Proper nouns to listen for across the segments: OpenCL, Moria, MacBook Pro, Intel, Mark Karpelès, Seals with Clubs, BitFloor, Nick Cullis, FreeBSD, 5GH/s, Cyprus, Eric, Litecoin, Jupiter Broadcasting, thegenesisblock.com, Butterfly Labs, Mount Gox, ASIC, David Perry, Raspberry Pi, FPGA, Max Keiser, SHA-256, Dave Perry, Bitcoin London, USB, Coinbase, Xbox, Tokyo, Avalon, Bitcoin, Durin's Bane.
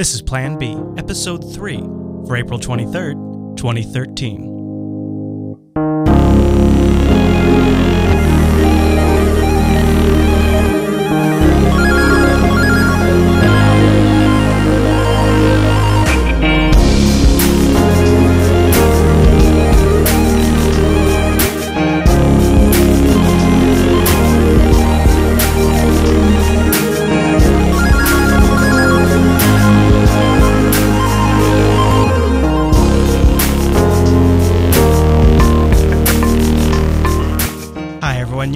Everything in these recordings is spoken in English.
This is Plan B, Episode 3, for April 23rd, 2013.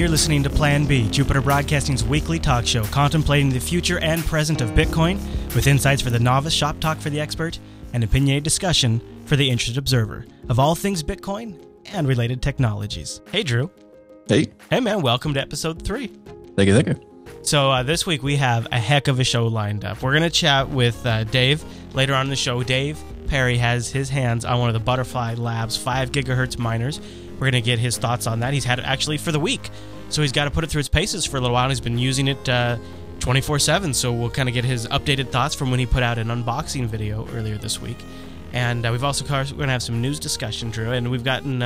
Listening to Plan B, Jupiter Broadcasting's weekly talk show contemplating the future and present of Bitcoin with insights for the novice, shop talk for the expert, and opinionated discussion for the interested observer of all things Bitcoin and related technologies. Hey, Drew. Hey. Hey, man. Welcome to Episode 3. Thank you. Thank you. So this week we have a heck of a show lined up. We're going to chat with Dave later on in the show. Dave Perry has his hands on one of the Butterfly Labs 5 gigahertz miners. We're going to get his thoughts on that. He's had it actually for the week. So he's got to put it through its paces for a little while, and he's been using it 24/7, so we'll kind of get his updated thoughts from when he put out an unboxing video earlier this week. And we've also we're going to have some news discussion, Drew, and we've gotten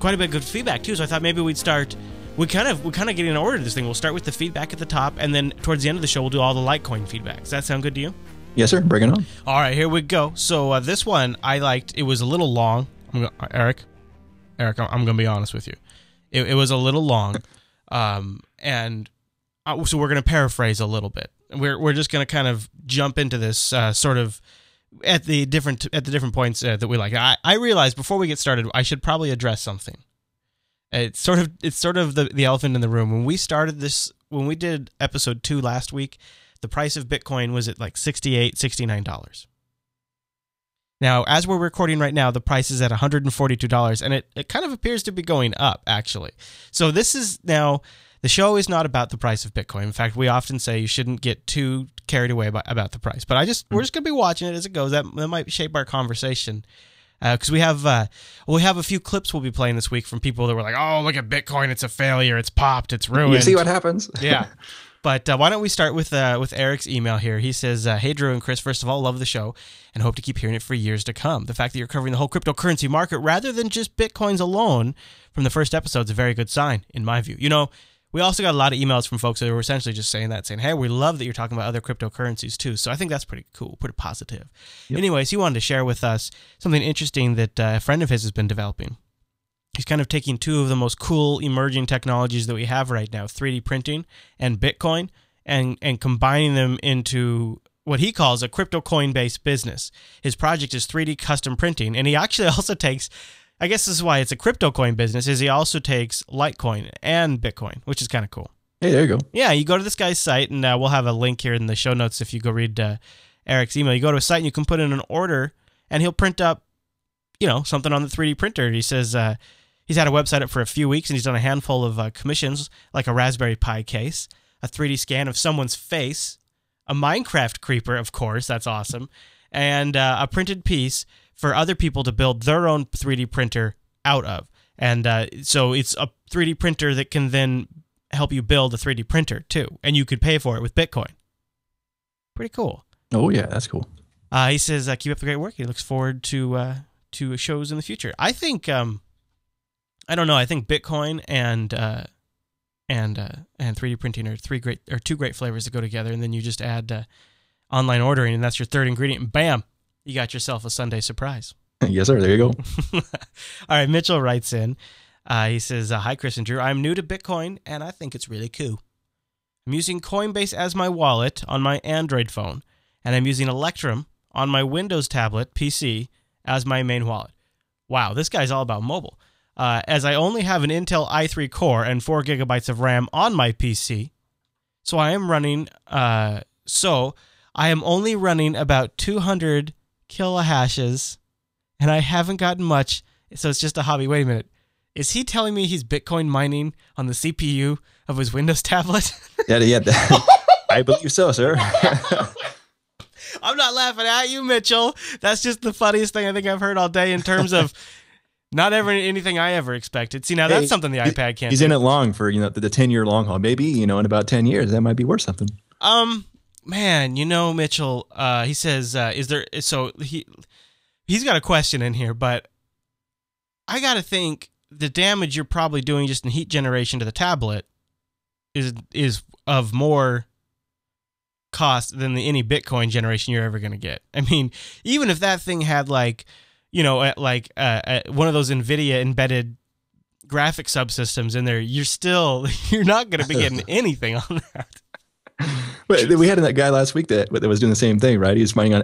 quite a bit of good feedback, too, so I thought maybe we'd start... We're kind of getting in order to this thing. We'll start with the feedback at the top, and then towards the end of the show, we'll do all the Litecoin feedback. Does that sound good to you? Yes, sir. Bring it on. All right, here we go. So this one I liked. It was a little long. Eric, I'm going to be honest with you. It was a little long. So we're going to paraphrase a little bit. We're just going to kind of jump into this sort of at the different points that we like. I realized before we get started, I should probably address something. It's sort of the elephant in the room. When we started this, when we did episode 2 last week, the price of Bitcoin was at like $68, $69. Now, as we're recording right now, the price is at $142, and it kind of appears to be going up, actually. So this is now, the show is not about the price of Bitcoin. In fact, we often say you shouldn't get too carried away about the price. But we're just going to be watching it as it goes. That might shape our conversation. Because we have a few clips we'll be playing this week from people that were like, oh, look at Bitcoin, it's a failure, it's popped, it's ruined. You see what happens? Yeah. But why don't we start with Eric's email here. He says, hey, Drew and Chris, first of all, love the show and hope to keep hearing it for years to come. The fact that you're covering the whole cryptocurrency market rather than just Bitcoins alone from the first episode is a very good sign, in my view. You know, we also got a lot of emails from folks that were essentially just saying, hey, we love that you're talking about other cryptocurrencies too. So I think that's pretty cool, pretty positive. Yep. Anyways, he wanted to share with us something interesting that a friend of his has been developing. He's kind of taking two of the most cool emerging technologies that we have right now, 3D printing and Bitcoin, and combining them into what he calls a crypto coin-based business. His project is 3D custom printing, and he actually also takes, I guess this is why it's a crypto coin business, is he also takes Litecoin and Bitcoin, which is kind of cool. Hey, there you go. Yeah, you go to this guy's site, and we'll have a link here in the show notes if you go read Eric's email. You go to a site, and you can put in an order, and he'll print up, you know, something on the 3D printer. He says... He's had a website up for a few weeks, and he's done a handful of commissions, like a Raspberry Pi case, a 3D scan of someone's face, a Minecraft creeper, of course, that's awesome, and a printed piece for other people to build their own 3D printer out of. And so it's a 3D printer that can then help you build a 3D printer, too, and you could pay for it with Bitcoin. Pretty cool. Oh, yeah, that's cool. He says, keep up the great work. He looks forward to shows in the future. I think... I don't know. I think Bitcoin and 3D printing are two great flavors that go together, and then you just add online ordering, and that's your third ingredient. And bam, you got yourself a Sunday surprise. Yes, sir. There you go. All right. Mitchell writes in. He says, "Hi, Chris and Drew. I'm new to Bitcoin, and I think it's really cool. I'm using Coinbase as my wallet on my Android phone, and I'm using Electrum on my Windows tablet PC as my main wallet. Wow, this guy's all about mobile." As I only have an Intel i3 core and 4 gigabytes of RAM on my PC, so I am only running about 200 kilohashes, and I haven't gotten much, so it's just a hobby. Wait a minute. Is he telling me he's Bitcoin mining on the CPU of his Windows tablet? Yeah. I believe so, sir. I'm not laughing at you, Mitchell. That's just the funniest thing I think I've heard all day in terms of... Not ever anything I ever expected. See, now that's something the iPad can't do. He's in it long for the 10-year long haul. Maybe, in about 10 years, that might be worth something. man, you know, Mitchell, he says, is there, so he's got a question in here, but I got to think the damage you're probably doing just in heat generation to the tablet is of more cost than any Bitcoin generation you're ever going to get. I mean, even if that thing had like, you know, like one of those NVIDIA embedded graphic subsystems in there, you're not going to be getting anything on that. But we had that guy last week that was doing the same thing, right? He was mining on.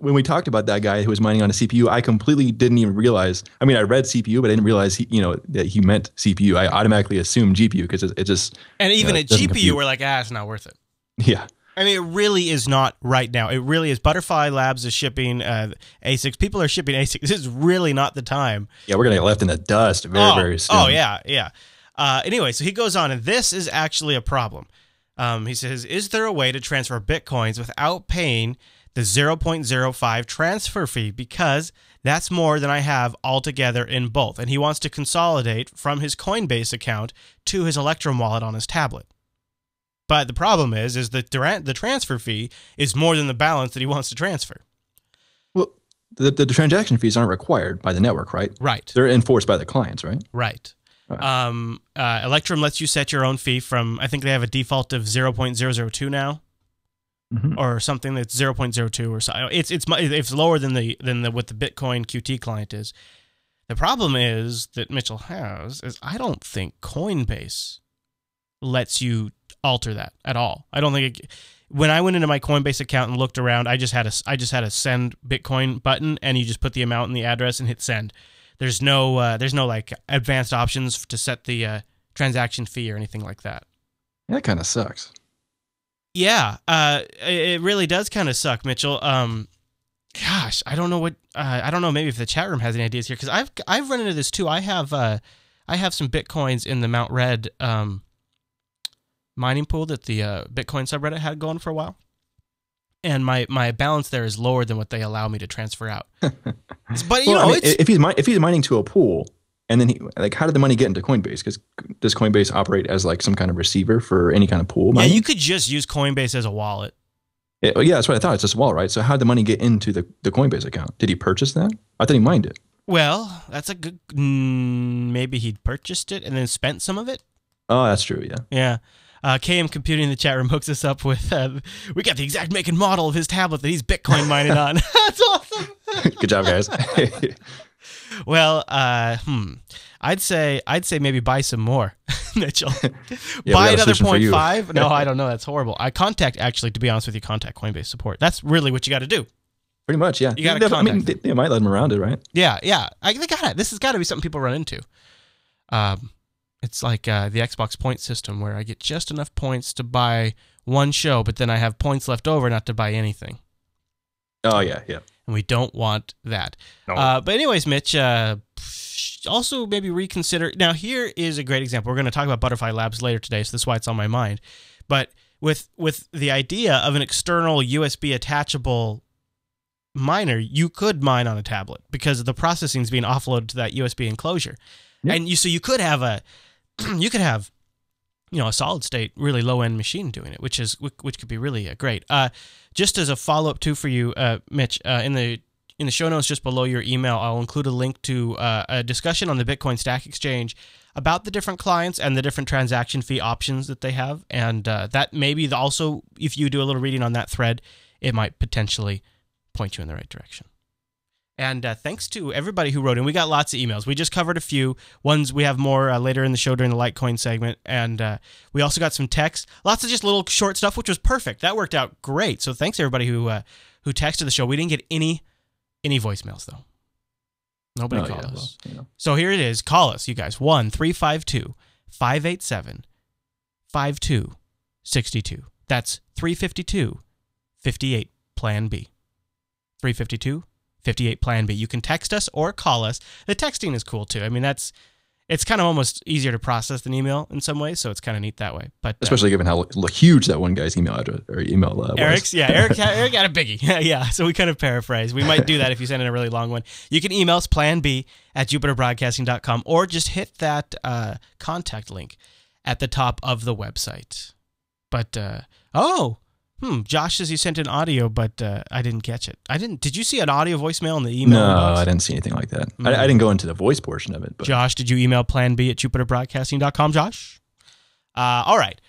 When we talked about that guy who was mining on a CPU, I completely didn't even realize. I mean, I read CPU, but I didn't realize that he meant CPU. I automatically assumed GPU because it just and even at GPU, compute. We're like, it's not worth it. Yeah. I mean, it really is not right now. It really is. Butterfly Labs is shipping ASICs. People are shipping ASICs. This is really not the time. Yeah, we're going to get left in the dust very soon. Oh, yeah, yeah. Anyway, so he goes on, and this is actually a problem. He says, is there a way to transfer Bitcoins without paying the 0.05 transfer fee? Because that's more than I have altogether in both. And he wants to consolidate from his Coinbase account to his Electrum wallet on his tablet. But the problem is the transfer fee is more than the balance that he wants to transfer. Well, the transaction fees aren't required by the network, right? Right. They're enforced by the clients, right? Right. Electrum lets you set your own fee from, I think they have a default of 0.002 now, or something that's 0.02 or so. It's lower than what the Bitcoin QT client is. The problem is that Mitchell has is I don't think Coinbase lets you alter that at all. I don't think when I went into my Coinbase account and looked around, I just had a send Bitcoin button, and you just put the amount and the address and hit send. There's no like advanced options to set the transaction fee or anything like that. Yeah, that kind of sucks. Yeah, it really does kind of suck, Mitchell. Gosh, I don't know what I don't know. Maybe if the chat room has any ideas here, because I've run into this too. I have some Bitcoins in the Mount Red mining pool that the Bitcoin subreddit had going for a while. And my balance there is lower than what they allow me to transfer out. But if he's mining to a pool, and then how did the money get into Coinbase? Because does Coinbase operate as like some kind of receiver for any kind of pool mining? Yeah, you could just use Coinbase as a wallet. Yeah, that's what I thought. It's just a wallet, right? So how did the money get into the Coinbase account? Did he purchase that? I thought he mined it. Well, that's a good. Maybe he purchased it and then spent some of it. Oh, that's true. Yeah. Yeah. KM Computing in the chat room hooks us up with, we got the exact make and model of his tablet that he's Bitcoin mining on. That's awesome. Good job, guys. Well, I'd say maybe buy some more, Mitchell. Yeah, buy another 0.5. No, I don't know. That's horrible. To be honest with you, contact Coinbase support. That's really what you got to do. Pretty much, yeah. You got to contact. I mean, they might let them around it, right? Yeah, yeah. They got it. This has got to be something people run into. It's like the Xbox point system where I get just enough points to buy one show, but then I have points left over not to buy anything. Oh, yeah, yeah. And we don't want that. No. But anyways, Mitch, also maybe reconsider. Now, here is a great example. We're going to talk about Butterfly Labs later today, so that's why it's on my mind. But with the idea of an external USB attachable miner, you could mine on a tablet because the processing is being offloaded to that USB enclosure. Yep. And so you could have a solid state, really low end machine doing it, which could be really great. Just as a follow up too for you, Mitch, in the show notes just below your email, I'll include a link to a discussion on the Bitcoin Stack Exchange about the different clients and the different transaction fee options that they have, and that maybe also if you do a little reading on that thread, it might potentially point you in the right direction. And thanks to everybody who wrote in. We got lots of emails. We just covered a few ones. We have more later in the show during the Litecoin segment. And we also got some text. Lots of just little short stuff, which was perfect. That worked out great. So thanks, everybody who texted the show. We didn't get any voicemails, though. Nobody called us. Well, yeah. So here it is. Call us, you guys. 1-352-587-5262. That's 352-58 Plan B. 352-58 Plan B. You can text us or call us. The texting is cool too. I mean, it's kind of almost easier to process than email in some ways, so it's kind of neat that way. But especially given how huge that one guy's email address or email was. Eric's, yeah, Eric got a biggie. Yeah, so we kind of paraphrase. We might do that if you send in a really long one. You can email us planb@jupiterbroadcasting.com or just hit that contact link at the top of the website. But Josh says he sent an audio, but I didn't catch it. Did you see an audio voicemail in the email? No, inbox? I didn't see anything like that. Mm-hmm. I didn't go into the voice portion of it. But. Josh, did you email planb@jupiterbroadcasting.com, Josh? All right.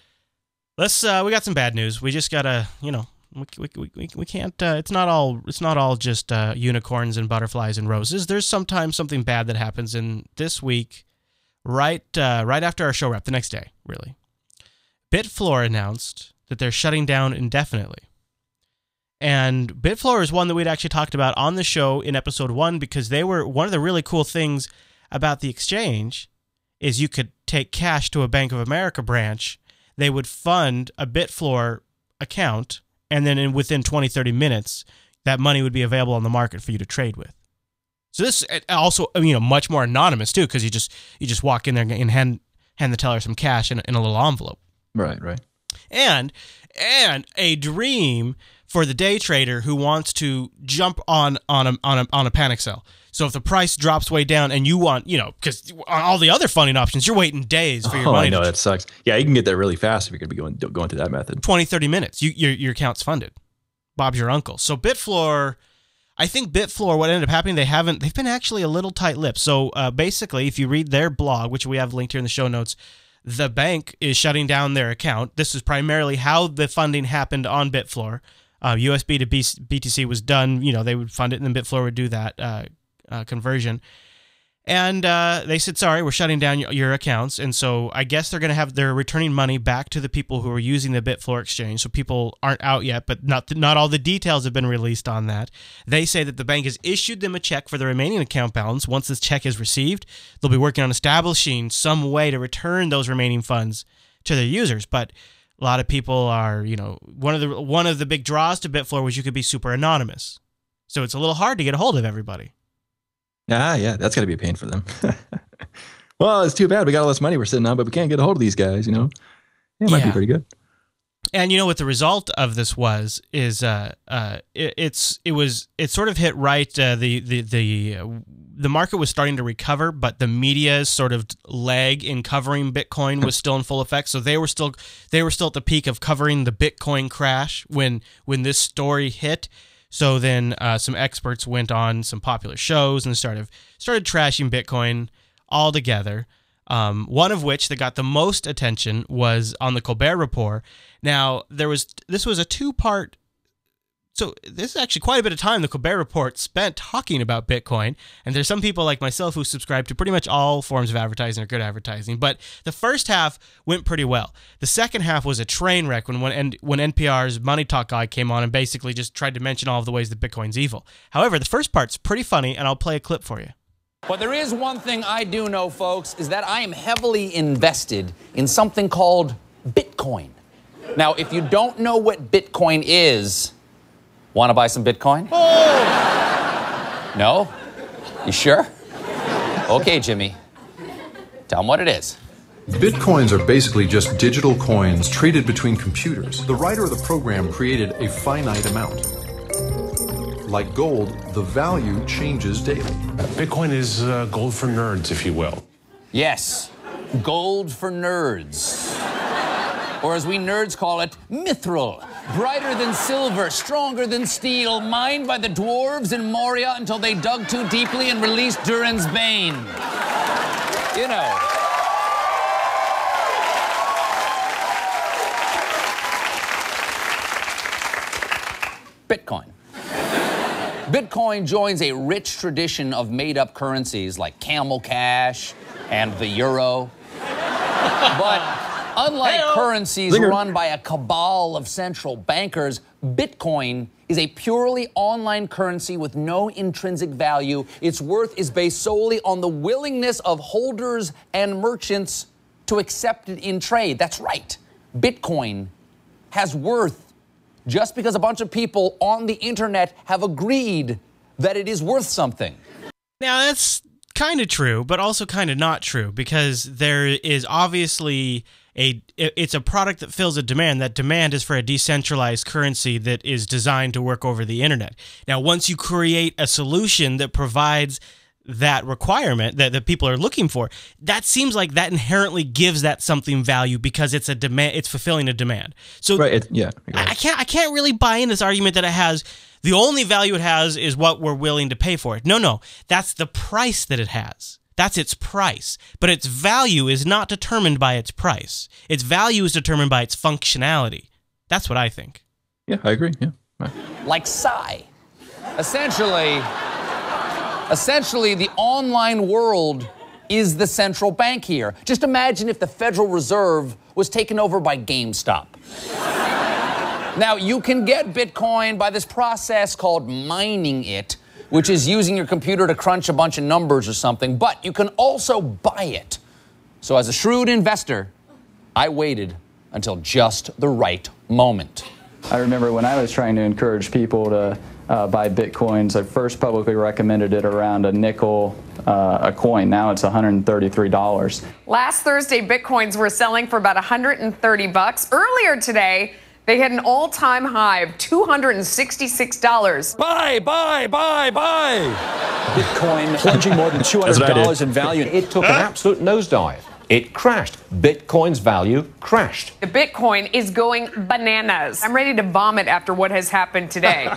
Let's. We got some bad news. We just gotta, you know, we can't. It's not all just unicorns and butterflies and roses. There's sometimes something bad that happens. And this week, right after our show wrap, the next day, really, BitFloor announced that they're shutting down indefinitely. And BitFloor is one that we'd actually talked about on the show in episode 1, because they were one of the really cool things about the exchange is you could take cash to a Bank of America branch. They would fund a BitFloor account, and then within 20, 30 minutes, that money would be available on the market for you to trade with. So this also, you know, much more anonymous too, because you just walk in there and hand the teller some cash in a little envelope. Right, right. And a dream for the day trader who wants to jump on a panic sell. So if the price drops way down and you want, you know, because on all the other funding options, you're waiting days for your money. I know, that sucks. Yeah, you can get that really fast if you're going to be going to that method. 20, 30 minutes. Your account's funded. Bob's your uncle. So BitFloor, I think BitFloor, what ended up happening, they've been actually a little tight-lipped. So basically, if you read their blog, which we have linked here in the show notes, the bank is shutting down their account. This is primarily how the funding happened on BitFloor. USB to BTC was done. You know, they would fund it, and then BitFloor would do that conversion. And they said, sorry, we're shutting down your accounts. And so I guess they're returning money back to the people who are using the BitFloor exchange. So people aren't out yet, but not all the details have been released on that. They say that the bank has issued them a check for the remaining account balance. Once this check is received, they'll be working on establishing some way to return those remaining funds to their users. But a lot of people are, you know, one of the big draws to BitFloor was you could be super anonymous. So it's a little hard to get a hold of everybody. Yeah, that's got to be a pain for them. Well, it's too bad. We got all this money we're sitting on, but we can't get a hold of these guys, you know. It might be pretty good. And you know what the result of this was is it sort of hit right. The market was starting to recover, but the media's sort of lag in covering Bitcoin was still in full effect. So they were still at the peak of covering the Bitcoin crash when this story hit. So then some experts went on some popular shows and started trashing Bitcoin altogether, one of which that got the most attention was on the Colbert Report. Now, this was a two-part... So this is actually quite a bit of time the Colbert Report spent talking about Bitcoin, and there's some people like myself who subscribe to pretty much all forms of advertising or good advertising, but the first half went pretty well. The second half was a train wreck when NPR's Money Talk guy came on and basically just tried to mention all of the ways that Bitcoin's evil. However, the first part's pretty funny, and I'll play a clip for you. But there is one thing I do know, folks, is that I am heavily invested in something called Bitcoin. Now, if you don't know what Bitcoin is, want to buy some Bitcoin? Oh. No? You sure? Okay, Jimmy. Tell them what it is. Bitcoins are basically just digital coins traded between computers. The writer of the program created a finite amount. Like gold, the value changes daily. Bitcoin is gold for nerds, if you will. Yes, gold for nerds. Or as we nerds call it, mithril. Brighter than silver, stronger than steel, mined by the dwarves in Moria until they dug too deeply and released Durin's bane. You know. Bitcoin. Bitcoin joins a rich tradition of made-up currencies like camel cash and the euro. But unlike currencies run by a cabal of central bankers, Bitcoin is a purely online currency with no intrinsic value. Its worth is based solely on the willingness of holders and merchants to accept it in trade. That's right. Bitcoin has worth just because a bunch of people on the internet have agreed that it is worth something. Now, that's kind of true, but also kind of not true, because there is obviously... It's a product that fills a demand. That demand is for a decentralized currency that is designed to work over the internet. Now, once you create a solution that provides that requirement that the people are looking for, that seems like that inherently gives that something value because it's a demand, it's fulfilling a demand. So right, I can't really buy in this argument that it has the only value it has is what we're willing to pay for it. No, that's the price that it has. That's its price, but its value is not determined by its price. Its value is determined by its functionality. That's what I think. Yeah, I agree. Yeah, right. Like Psy, Essentially, the online world is the central bank here. Just imagine if the Federal Reserve was taken over by GameStop. Now, you can get Bitcoin by this process called mining it, which is using your computer to crunch a bunch of numbers or something, but you can also buy it. So as a shrewd investor, I waited until just the right moment. I remember when I was trying to encourage people to buy Bitcoins, I first publicly recommended it around $0.05 a coin. Now it's $133. Last Thursday, Bitcoins were selling for about $130. Earlier today, they hit an all-time high of $266. Buy! Bitcoin plunging more than $200 in value. It took an absolute nosedive. It crashed. Bitcoin's value crashed. The Bitcoin is going bananas. I'm ready to vomit after what has happened today.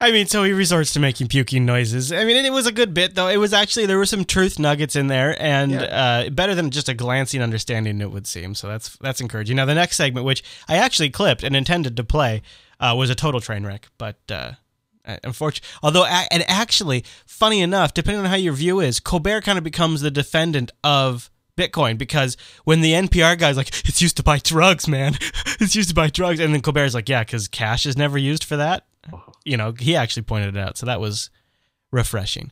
I mean, so he resorts to making puking noises. I mean, it was a good bit, though. It was actually, there were some truth nuggets in there, and better than just a glancing understanding, it would seem. So that's encouraging. Now, the next segment, which I actually clipped and intended to play, was a total train wreck. But unfortunately, although, and actually, funny enough, depending on how your view is, Colbert kind of becomes the defendant of Bitcoin, because when the NPR guy's like, it's used to buy drugs, man. It's used to buy drugs. And then Colbert's like, yeah, because cash is never used for that. You know, he actually pointed it out, so that was refreshing.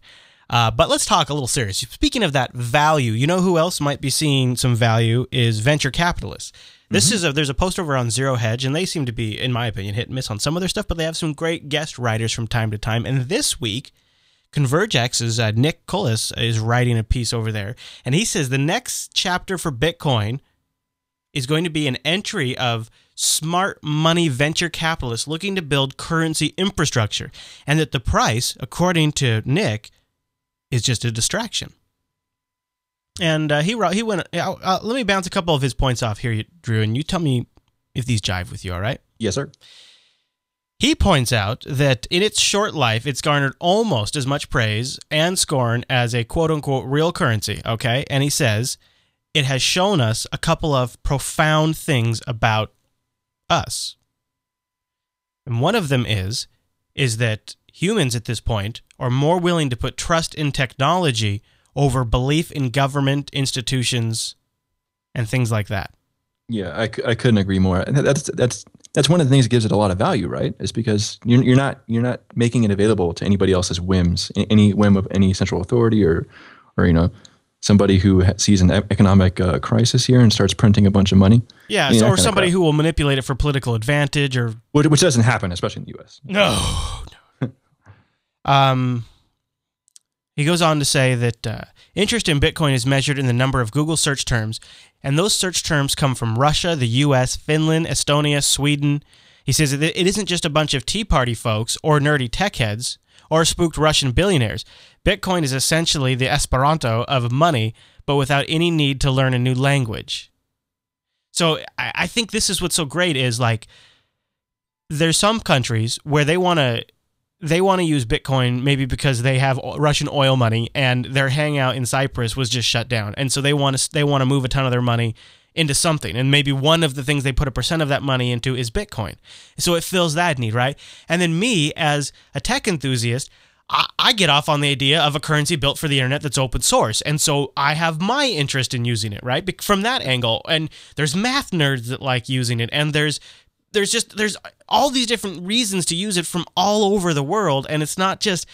But let's talk a little serious. Speaking of that value, you know who else might be seeing some value is venture capitalists. This is there's a post over on Zero Hedge, and they seem to be, in my opinion, hit and miss on some of their stuff, but they have some great guest writers from time to time. And this week, ConvergeX's Nick Cullis is writing a piece over there, and he says the next chapter for Bitcoin is going to be an entry of smart money venture capitalists looking to build currency infrastructure, and that the price, according to Nick, is just a distraction. And he went. Let me bounce a couple of his points off here, Drew, and you tell me if these jive with you. All right? Yes, sir. He points out that in its short life, it's garnered almost as much praise and scorn as a quote-unquote real currency. Okay, and he says it has shown us a couple of profound things about us. And one of them is that humans at this point are more willing to put trust in technology over belief in government institutions and things like that. Yeah, I couldn't agree more. That's one of the things that gives it a lot of value, right? Is because you're not making it available to anybody else's whims, any whim of any central authority or you know, somebody who sees an economic crisis here and starts printing a bunch of money. Yeah, you know, or somebody who will manipulate it for political advantage, or which doesn't happen, especially in the U.S. No. He goes on to say that interest in Bitcoin is measured in the number of Google search terms, and those search terms come from Russia, the U.S., Finland, Estonia, Sweden. He says that it isn't just a bunch of Tea Party folks or nerdy tech heads or spooked Russian billionaires. Bitcoin is essentially the Esperanto of money, but without any need to learn a new language. So I think this is what's so great is, like, there's some countries where they want to use Bitcoin maybe because they have Russian oil money and their hangout in Cyprus was just shut down, and so they want to move a ton of their money into something, and maybe one of the things they put a percent of that money into is Bitcoin. So it fills that need, right? And then me, as a tech enthusiast, I get off on the idea of a currency built for the internet that's open source, and so I have my interest in using it, right? From that angle, and there's math nerds that like using it, and there's all these different reasons to use it from all over the world, and it's not just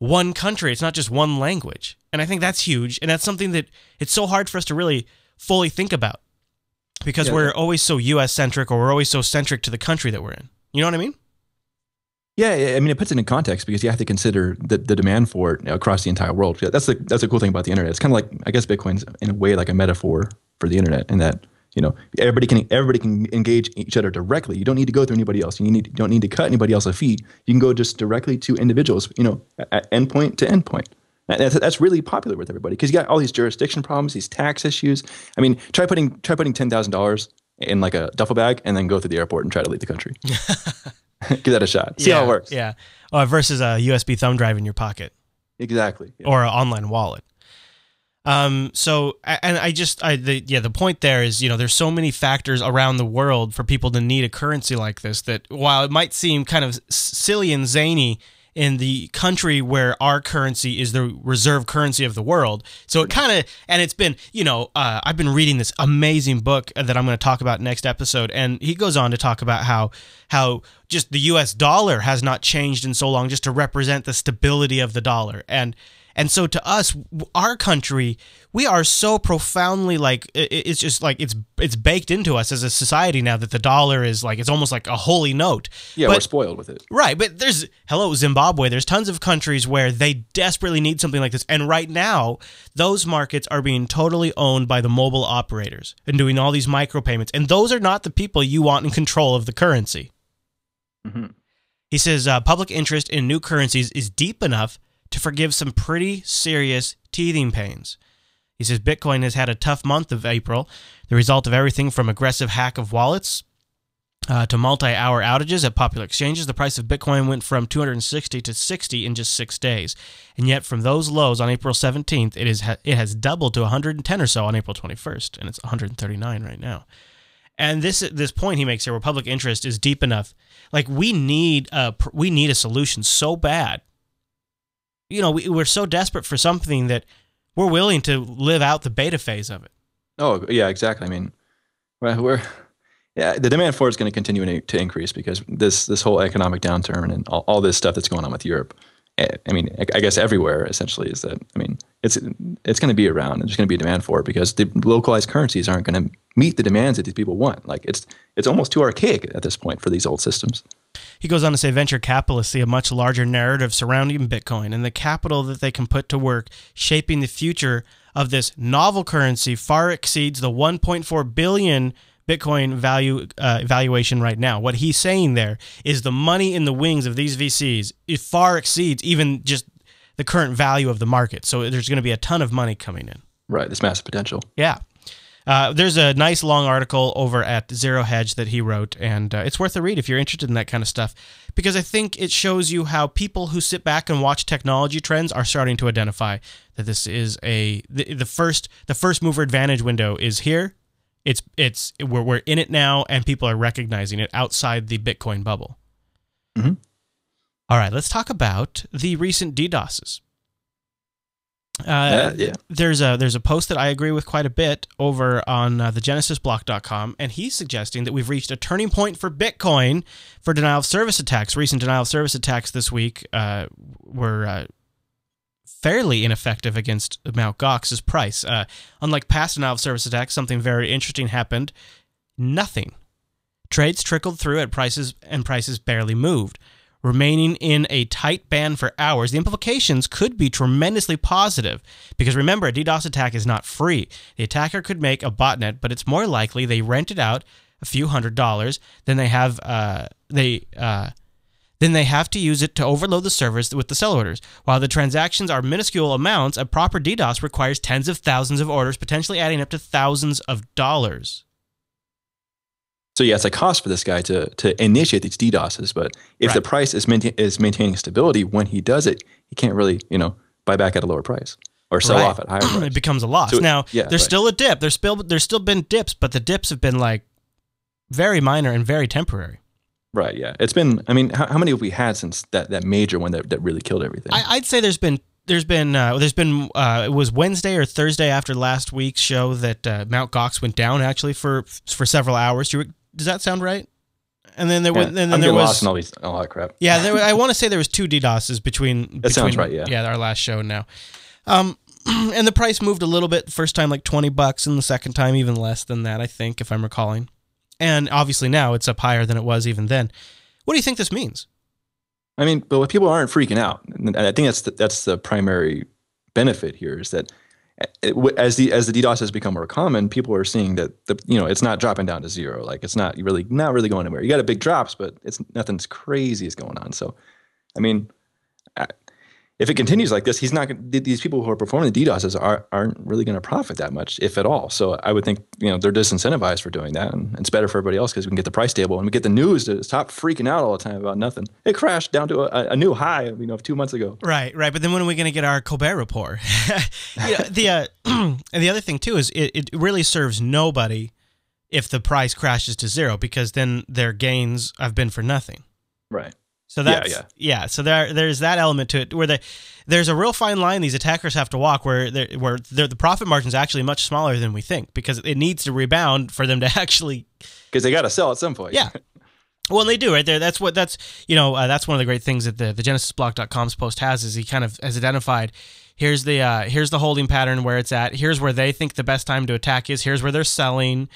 one country, it's not just one language. And I think that's huge, and that's something that it's so hard for us to really fully think about, because we're always so U.S. centric, or we're always so centric to the country that we're in. You know what I mean? Yeah, I mean, it puts it in context because you have to consider the demand for it across the entire world. That's the cool thing about the internet. It's kind of like, I guess Bitcoin's in a way like a metaphor for the internet, in that, you know, everybody can engage each other directly. You don't need to go through anybody else. You don't need to cut anybody else a feed. You can go just directly to individuals, you know, at endpoint to endpoint. That's really popular with everybody because you got all these jurisdiction problems, these tax issues. I mean, try putting $10,000 in like a duffel bag and then go through the airport and try to leave the country. Give that a shot. See how it works. Yeah. Versus a USB thumb drive in your pocket. Exactly. Yeah. Or an online wallet. The point there is, you know, there's so many factors around the world for people to need a currency like this that while it might seem kind of silly and zany in the country where our currency is the reserve currency of the world. So it kind of, and it's been, you know, I've been reading this amazing book that I'm going to talk about next episode. And he goes on to talk about how just the US dollar has not changed in so long, just to represent the stability of the dollar. And so to us, our country, we are so profoundly like, it's just like, it's baked into us as a society now that the dollar is like, it's almost like a holy note. Yeah, we're spoiled with it. Right. But there's, Zimbabwe, there's tons of countries where they desperately need something like this. And right now, those markets are being totally owned by the mobile operators and doing all these micropayments. And those are not the people you want in control of the currency. Mm-hmm. He says, public interest in new currencies is deep enough to forgive some pretty serious teething pains. He says Bitcoin has had a tough month of April, the result of everything from aggressive hack of wallets to multi-hour outages at popular exchanges. The price of Bitcoin went from $260 to $60 in just 6 days. And yet from those lows on April 17th, it has doubled to $110 or so on April 21st, and it's $139 right now. And this point he makes here where public interest is deep enough, like we need a solution so bad. You know, we're so desperate for something that we're willing to live out the beta phase of it. Oh, yeah, exactly. I mean, the demand for it is going to continue to increase because this whole economic downturn and all this stuff that's going on with Europe, I mean, I guess everywhere essentially is that, I mean, it's going to be around. There's going to be a demand for it because the localized currencies aren't going to meet the demands that these people want. Like, it's almost too archaic at this point for these old systems. He goes on to say venture capitalists see a much larger narrative surrounding Bitcoin and the capital that they can put to work shaping the future of this novel currency far exceeds the 1.4 billion Bitcoin valuation right now. What he's saying there is the money in the wings of these VCs, it far exceeds even just the current value of the market. So there's going to be a ton of money coming in. Right, this massive potential. Yeah. There's a nice long article over at Zero Hedge that he wrote, and it's worth a read if you're interested in that kind of stuff, because I think it shows you how people who sit back and watch technology trends are starting to identify that this is the first mover advantage window is here. We're in it now, and people are recognizing it outside the Bitcoin bubble. Mm-hmm. All right, let's talk about the recent DDoSes. Yeah. There's a post that I agree with quite a bit over on thegenesisblock.com, and he's suggesting that we've reached a turning point for Bitcoin for denial of service attacks. Recent denial of service attacks this week were fairly ineffective against Mount Gox's price. Unlike past denial of service attacks, something very interesting happened. Nothing. Trades trickled through at prices, and prices barely moved, remaining in a tight band for hours. The implications could be tremendously positive, because remember, a DDoS attack is not free. The attacker could make a botnet, but it's more likely they rented out a few $100s than they have to use it to overload the servers with the sell orders. While the transactions are minuscule amounts, a proper DDoS requires tens of thousands of orders, potentially adding up to thousands of dollars. So yeah, it's a cost for this guy to initiate these DDoSes, but if the price is maintaining stability when he does it, he can't really, you know, buy back at a lower price or sell off at higher price. It becomes a loss. So now, there's still a dip. There's still been dips, but the dips have been like very minor and very temporary. Right, yeah. It's been, I mean, how many have we had since that major one that really killed everything? I'd say there's been it was Wednesday or Thursday after last week's show that Mount Gox went down actually for several hours. Does that sound right? And then there was. And then there was lost in all that crap. Yeah, I want to say there was two DDoSes between. That sounds right. Yeah. Yeah, our last show now, and the price moved a little bit. First time like $20, and the second time even less than that, I think, if I'm recalling. And obviously now it's up higher than it was even then. What do you think this means? I mean, but people aren't freaking out, and I think that's the primary benefit here is that as the DDoS has become more common, people are seeing that it's not dropping down to zero. Like it's not really going anywhere. You got a big drops, but nothing's crazy is going on. So, I mean, if it continues like this, these people who are performing the DDoSes aren't really going to profit that much, if at all. So I would think they're disincentivized for doing that, and it's better for everybody else because we can get the price stable and we get the news to stop freaking out all the time about nothing. It crashed down to a new high, of 2 months ago. Right. But then when are we going to get our Colbert Report? And the other thing too is it really serves nobody if the price crashes to zero, because then their gains have been for nothing. Right. So that's, yeah. So there's that element to it where there's a real fine line these attackers have to walk where the profit margin is actually much smaller than we think, because it needs to rebound for them to actually, because they got to sell at some point. Yeah. Well, they do right there. That's one of the great things that the genesisblock.com's post has is he kind of has identified here's the holding pattern where it's at. Here's where they think the best time to attack is. Here's where they're selling.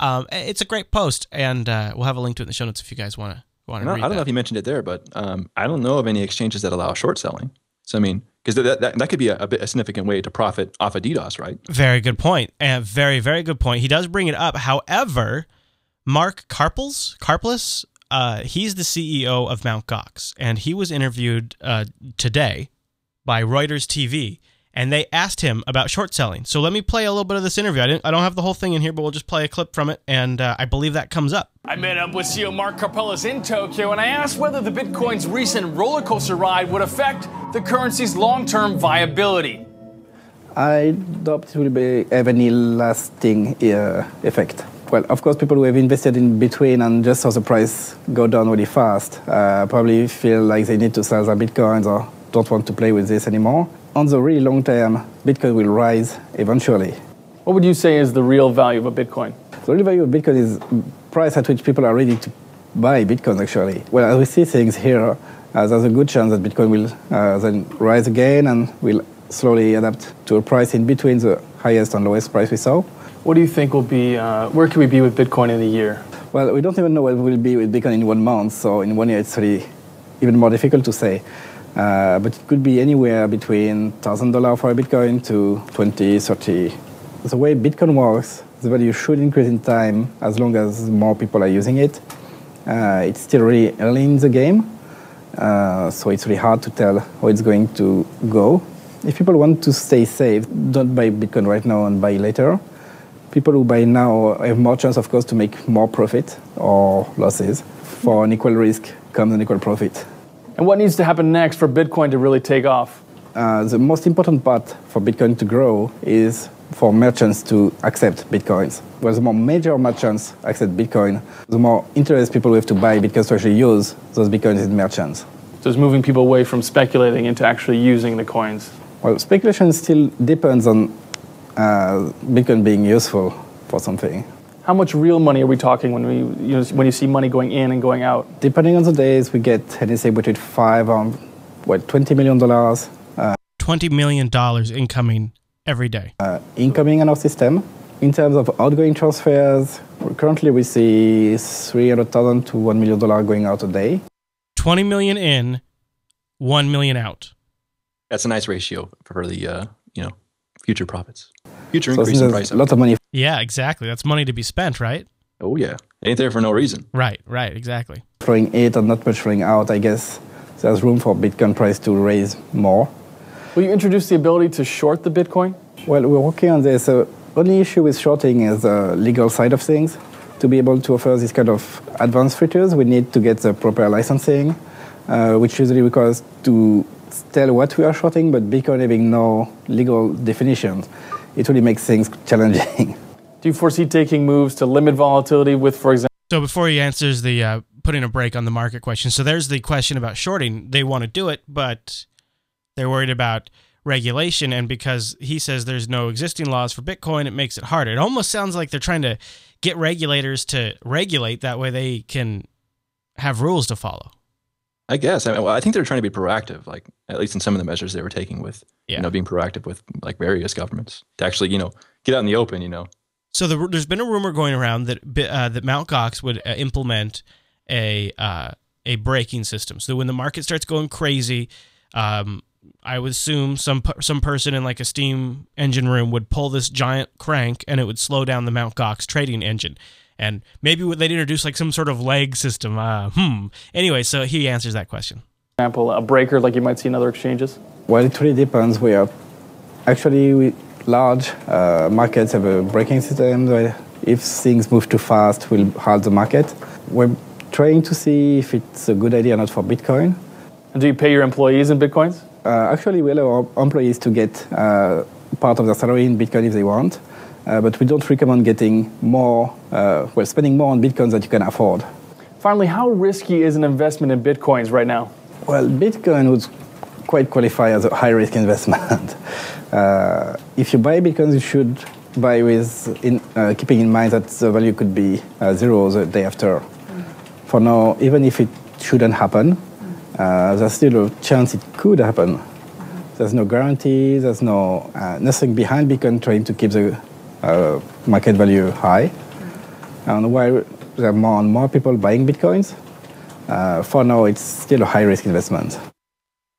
It's a great post, and we'll have a link to it in the show notes if you guys want to. I don't know if you mentioned it there, but I don't know of any exchanges that allow short selling. So, I mean, because that could be a significant way to profit off of DDoS, right? Very good point. And very, very good point. He does bring it up. However, Mark Karpelès, he's the CEO of Mount Gox, and he was interviewed today by Reuters TV, and they asked him about short selling. So let me play a little bit of this interview. I don't have the whole thing in here, but we'll just play a clip from it, and I believe that comes up. I met up with CEO Mark Karpelès in Tokyo, and I asked whether the Bitcoin's recent roller coaster ride would affect the currency's long-term viability. I doubt it will have any lasting effect. Well, of course, people who have invested in Bitcoin and just saw the price go down really fast probably feel like they need to sell their Bitcoins or don't want to play with this anymore. On the really long term, Bitcoin will rise eventually. What would you say is the real value of a Bitcoin? The real value of Bitcoin is the price at which people are ready to buy Bitcoin, actually. Well, as we see things here, there's a good chance that Bitcoin will then rise again and will slowly adapt to a price in between the highest and lowest price we saw. What do you think will be, where can we be with Bitcoin in a year? Well, we don't even know where we'll be with Bitcoin in 1 month, so in 1 year it's really even more difficult to say. But it could be anywhere between $1,000 for a Bitcoin to $20, $30. The way Bitcoin works, the value should increase in time as long as more people are using it. It's still really early in the game, so it's really hard to tell how it's going to go. If people want to stay safe, don't buy Bitcoin right now and buy later. People who buy now have more chance, of course, to make more profit or losses. For an equal risk comes an equal profit. And what needs to happen next for Bitcoin to really take off? The most important part for Bitcoin to grow is for merchants to accept Bitcoins. Well, the more major merchants accept Bitcoin, the more interest people have to buy Bitcoins to actually use those Bitcoins in merchants. So it's moving people away from speculating into actually using the coins. Well, speculation still depends on Bitcoin being useful for something. How much real money are we talking when you see money going in and going out? Depending on the days, we get anything between $20 million. $20 million incoming every day. Incoming in our system. In terms of outgoing transfers, currently we see $300,000 to $1 million going out a day. $20 million in, $1 million out. That's a nice ratio for the future profits. Future increase in price. Lots of money. Yeah, exactly. That's money to be spent, right? Oh, yeah. It ain't there for no reason. Right, exactly. Flowing in and not much flowing out, I guess there's room for Bitcoin price to raise more. Will you introduce the ability to short the Bitcoin? Well, we're working on this. The only issue with shorting is the legal side of things. To be able to offer this kind of advanced features, we need to get the proper licensing, which usually requires to tell what we are shorting, but Bitcoin having no legal definitions, it really makes things challenging. Do you foresee taking moves to limit volatility with, for example... So before he answers the putting a break on the market question, so there's the question about shorting. They want to do it, but they're worried about regulation, and because he says there's no existing laws for Bitcoin, it makes it harder. It almost sounds like they're trying to get regulators to regulate, that way they can have rules to follow. I guess. I think they're trying to be proactive, like at least in some of the measures they were taking with, being proactive with like various governments to actually, get out in the open, So there's been a rumor going around that Mount Gox would implement a a braking system. So when the market starts going crazy, I would assume some person in like a steam engine room would pull this giant crank and it would slow down the Mount Gox trading engine. And maybe they'd introduce like some sort of lag system. Anyway, so he answers that question. For example, a breaker like you might see in other exchanges? Well, it really depends. We are actually large markets have a braking system. If things move too fast, we'll halt the market. We're trying to see if it's a good idea or not for Bitcoin. And do you pay your employees in Bitcoins? Actually, we allow our employees to get part of their salary in Bitcoin if they want, but we don't recommend getting more, spending more on Bitcoins than you can afford. Finally, how risky is an investment in Bitcoins right now? Well, Bitcoin would quite qualify as a high-risk investment. If you buy Bitcoins, you should buy with keeping in mind that the value could be zero the day after. For now, even if it shouldn't happen, there's still a chance it could happen. There's no guarantee, there's no nothing behind Bitcoin trying to keep the market value high. And while there are more and more people buying Bitcoins, for now it's still a high-risk investment.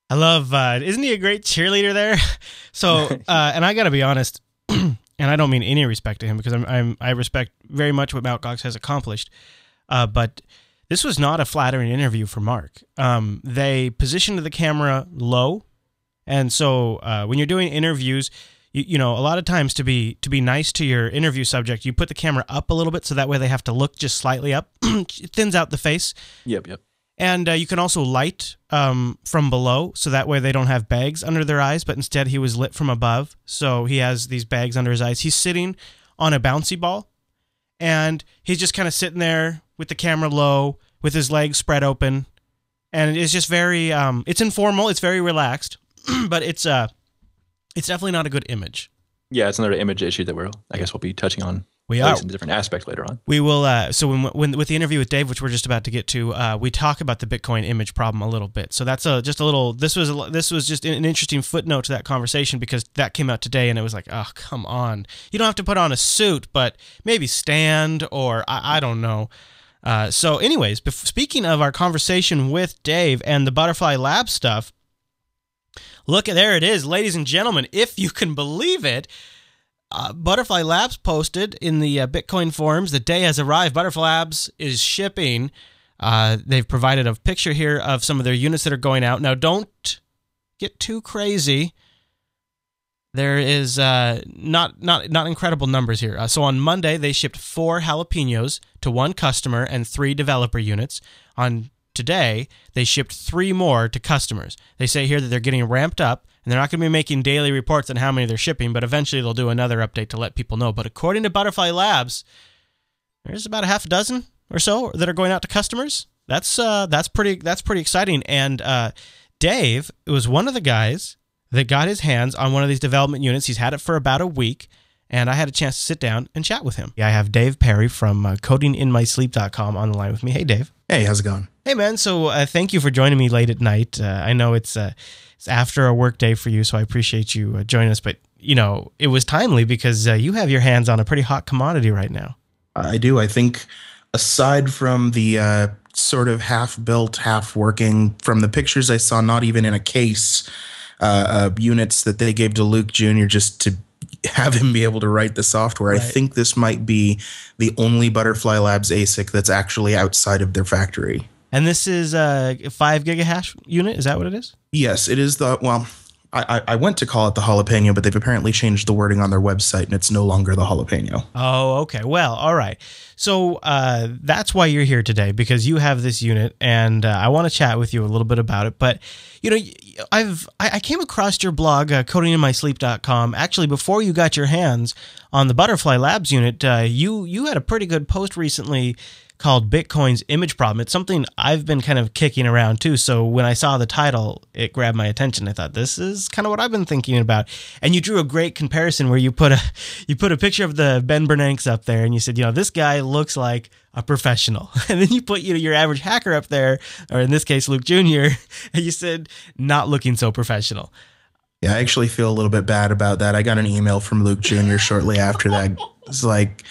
I love, isn't he a great cheerleader there? So, and I got to be honest, and I don't mean any respect to him because I respect very much what Mount Gox has accomplished, but this was not a flattering interview for Mark. They positioned the camera low, and so when you're doing interviews, you know, a lot of times to be nice to your interview subject, you put the camera up a little bit so that way they have to look just slightly up. It thins out the face. Yep. And you can also light from below, so that way they don't have bags under their eyes, but instead he was lit from above, so he has these bags under his eyes. He's sitting on a bouncy ball, and he's just kind of sitting there with the camera low, with his legs spread open, and it's just very, it's informal, it's very relaxed, but it's definitely not a good image. Yeah, it's another image issue that we'll be touching on. We are. Some different aspects later on. We will. So when with the interview with Dave, which we're just about to get to, we talk about the Bitcoin image problem a little bit. So that's just a little. This was just an interesting footnote to that conversation because that came out today, and it was like, oh, come on, you don't have to put on a suit, but maybe stand or I don't know. So, anyways, speaking of our conversation with Dave and the Butterfly Lab stuff, look, there it is, ladies and gentlemen, if you can believe it. Butterfly Labs posted in the Bitcoin forums, the day has arrived. Butterfly Labs is shipping. They've provided a picture here of some of their units that are going out. Now, don't get too crazy. There is not incredible numbers here. So on Monday, they shipped 4 jalapenos to 1 customer and 3 developer units. On today, they shipped 3 more to customers. They say here that they're getting ramped up. And they're not going to be making daily reports on how many they're shipping, but eventually they'll do another update to let people know. But according to Butterfly Labs, there's about a half a dozen or so that are going out to customers. That's pretty exciting. And Dave was one of the guys that got his hands on one of these development units. He's had it for about a week, and I had a chance to sit down and chat with him. I have Dave Perry from codinginmysleep.com on the line with me. Hey, Dave. Hey, how's it going? Hey, man. So thank you for joining me late at night. I know it's after a work day for you, so I appreciate you joining us. But, you know, it was timely because you have your hands on a pretty hot commodity right now. I do. I think aside from the sort of half-built, half-working, from the pictures I saw, not even in a case, units that they gave to Luke Jr. just to have him be able to write the software. Right. I think this might be the only Butterfly Labs ASIC that's actually outside of their factory. And this is a 5 gigahash unit? Is that what it is? Yes, it is. I went to call it the jalapeno, but they've apparently changed the wording on their website, and it's no longer the jalapeno. Oh, okay. Well, all right. So that's why you're here today, because you have this unit, and I want to chat with you a little bit about it. But, you know, I came across your blog, codinginmysleep.com. Actually, before you got your hands on the Butterfly Labs unit, you had a pretty good post recently called Bitcoin's Image Problem. It's something I've been kind of kicking around too. So when I saw the title, it grabbed my attention. I thought, this is kind of what I've been thinking about. And you drew a great comparison where you put a picture of the Ben Bernanke up there and you said, you know, this guy looks like a professional. And then you put your average hacker up there, or in this case, Luke Jr., and you said, not looking so professional. Yeah, I actually feel a little bit bad about that. I got an email from Luke Jr. shortly after that. It's like,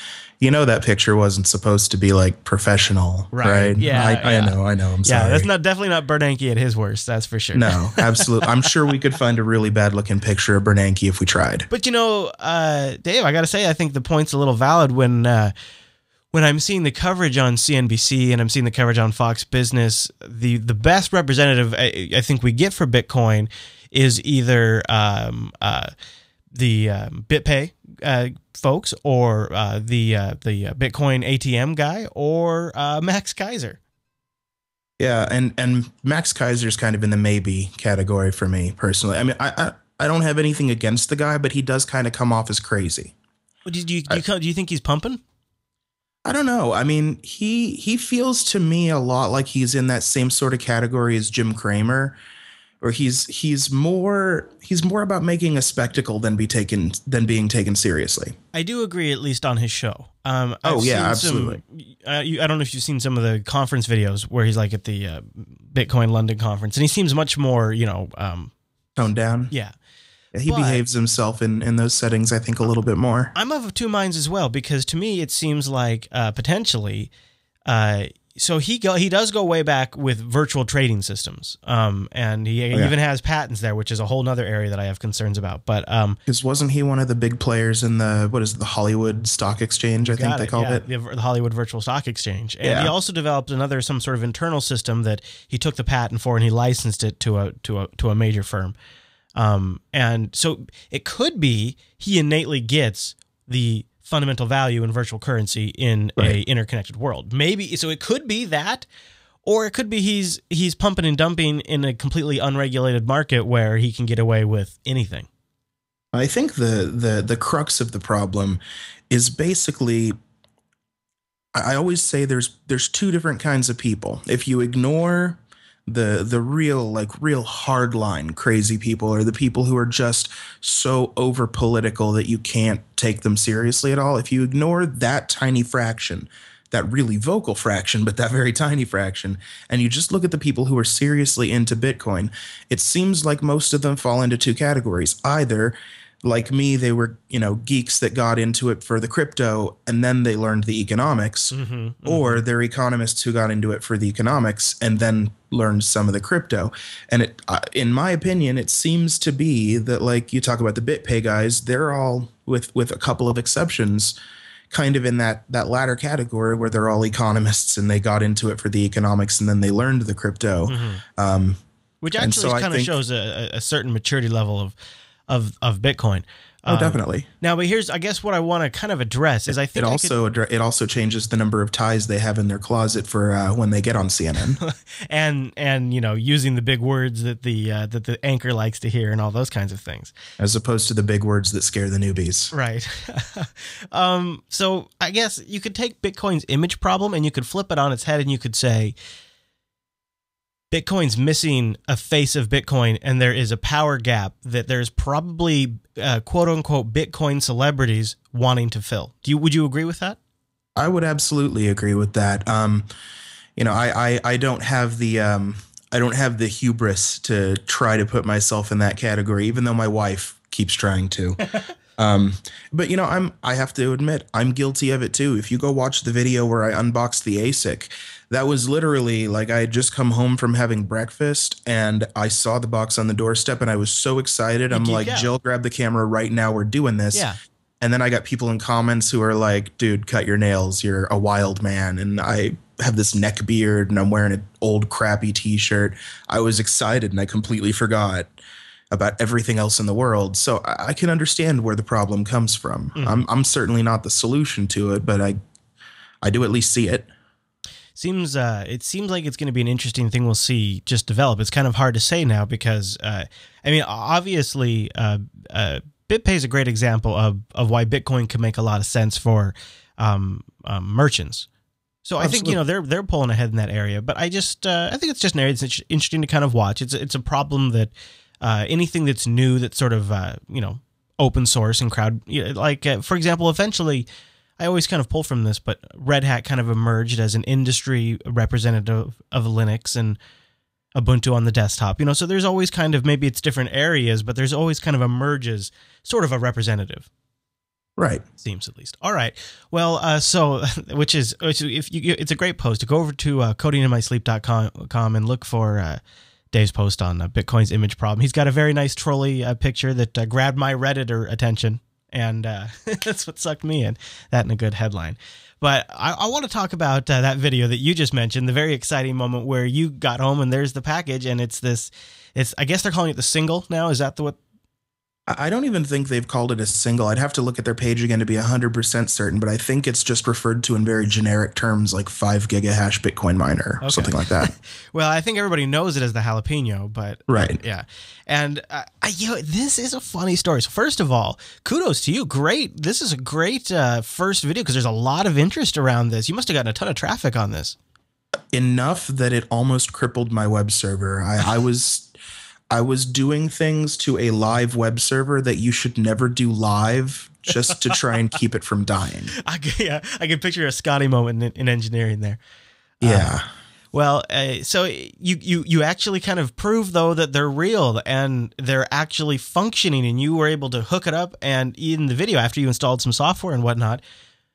you know that picture wasn't supposed to be like professional, right? Yeah, I know. I'm sorry. Yeah, that's definitely not Bernanke at his worst. That's for sure. No, absolutely. I'm sure we could find a really bad looking picture of Bernanke if we tried. But you know, Dave, I got to say, I think the point's a little valid when I'm seeing the coverage on CNBC and I'm seeing the coverage on Fox Business. The best representative I think we get for Bitcoin is either the BitPay folks, or the Bitcoin ATM guy, or Max Keiser. Yeah, and Max Keiser's kind of in the maybe category for me personally. I mean, I don't have anything against the guy, but he does kind of come off as crazy. Well, do you think he's pumping? I don't know. I mean, he feels to me a lot like he's in that same sort of category as Jim Cramer. Or he's more about making a spectacle than being taken seriously. I do agree, at least on his show. Absolutely. I don't know if you've seen some of the conference videos where he's like at the Bitcoin London conference, and he seems much more, you know, toned down. Yeah. He behaves himself in those settings, I think, a little bit more. I'm of two minds as well, because to me it seems like potentially. So he does go way back with virtual trading systems, and he even has patents there, which is a whole other area that I have concerns about. But because wasn't he one of the big players in the Hollywood Stock Exchange? I think they called it the Hollywood Virtual Stock Exchange. And he also developed some sort of internal system that he took the patent for, and he licensed it to a major firm. And so it could be he innately gets the fundamental value in virtual currency in a interconnected world. Maybe so it could be that, or it could be he's pumping and dumping in a completely unregulated market where he can get away with anything. I think the crux of the problem is basically, I always say there's two different kinds of people. If you ignore the real hardline crazy people, or the people who are just so over political that you can't take them seriously at all. If you ignore that tiny fraction, that really vocal fraction, but that very tiny fraction, and you just look at the people who are seriously into Bitcoin, it seems like most of them fall into two categories. Either, like me, they were, you know, geeks that got into it for the crypto and then they learned the economics, or they're economists who got into it for the economics and then learned some of the crypto. And it, in my opinion, it seems to be that, like, you talk about the BitPay guys, they're all, with a couple of exceptions, kind of in that latter category where they're all economists and they got into it for the economics and then they learned the crypto. Which actually kind of shows a certain maturity level of Bitcoin. Oh, definitely. Now, but here's, I guess, what I want to kind of address is it also changes the number of ties they have in their closet for when they get on CNN, and you know, using the big words that the anchor likes to hear and all those kinds of things, as opposed to the big words that scare the newbies. Right. So I guess you could take Bitcoin's image problem and you could flip it on its head and you could say, Bitcoin's missing a face of Bitcoin, and there is a power gap that there's probably quote unquote Bitcoin celebrities wanting to fill. Would you agree with that? I would absolutely agree with that. You know, I don't have the hubris to try to put myself in that category, even though my wife keeps trying to. But you know, I have to admit, I'm guilty of it too. If you go watch the video where I unboxed the ASIC, that was literally like I had just come home from having breakfast and I saw the box on the doorstep and I was so excited. I'm like, Jill, grab the camera right now. We're doing this. Yeah. And then I got people in comments who are like, dude, cut your nails. You're a wild man. And I have this neck beard and I'm wearing an old crappy t-shirt. I was excited and I completely forgot about everything else in the world. So I can understand where the problem comes from. I'm certainly not the solution to it, but I do at least see it. It seems like it's going to be an interesting thing we'll see just develop. It's kind of hard to say now because, I mean, obviously, BitPay is a great example of why Bitcoin can make a lot of sense for merchants. So I think, you know, they're pulling ahead in that area. But I think it's just an area that's interesting to kind of watch. It's a problem that anything that's new, that's sort of, you know, open source and crowd, you know, like, for example, eventually, I always kind of pull from this, but Red Hat kind of emerged as an industry representative of Linux and Ubuntu on the desktop, you know, so there's always kind of, maybe it's different areas, but there's always kind of emerges sort of a representative. Right. Seems at least. All right. Well, it's a great post. Go over to codinginmysleep.com and look for Dave's post on Bitcoin's image problem. He's got a very nice trolley picture that grabbed my Redditor attention, and that's what sucked me in. That and a good headline. But I want to talk about that video that you just mentioned, the very exciting moment where you got home and there's the package, and it's this, I guess they're calling it the single now. Is that what? I don't even think they've called it a single. I'd have to look at their page again to be 100% certain, but I think it's just referred to in very generic terms like 5 gigahash Bitcoin miner, okay, something like that. Well, I think everybody knows it as the jalapeno, but right. Yeah. And this is a funny story. So first of all, kudos to you. Great. This is a great first video because there's a lot of interest around this. You must have gotten a ton of traffic on this. Enough that it almost crippled my web server. I was doing things to a live web server that you should never do live just to try and keep it from dying. I can picture a Scotty moment in engineering there. Yeah. So you actually kind of proved, though, that they're real and they're actually functioning, and you were able to hook it up. And in the video, after you installed some software and whatnot,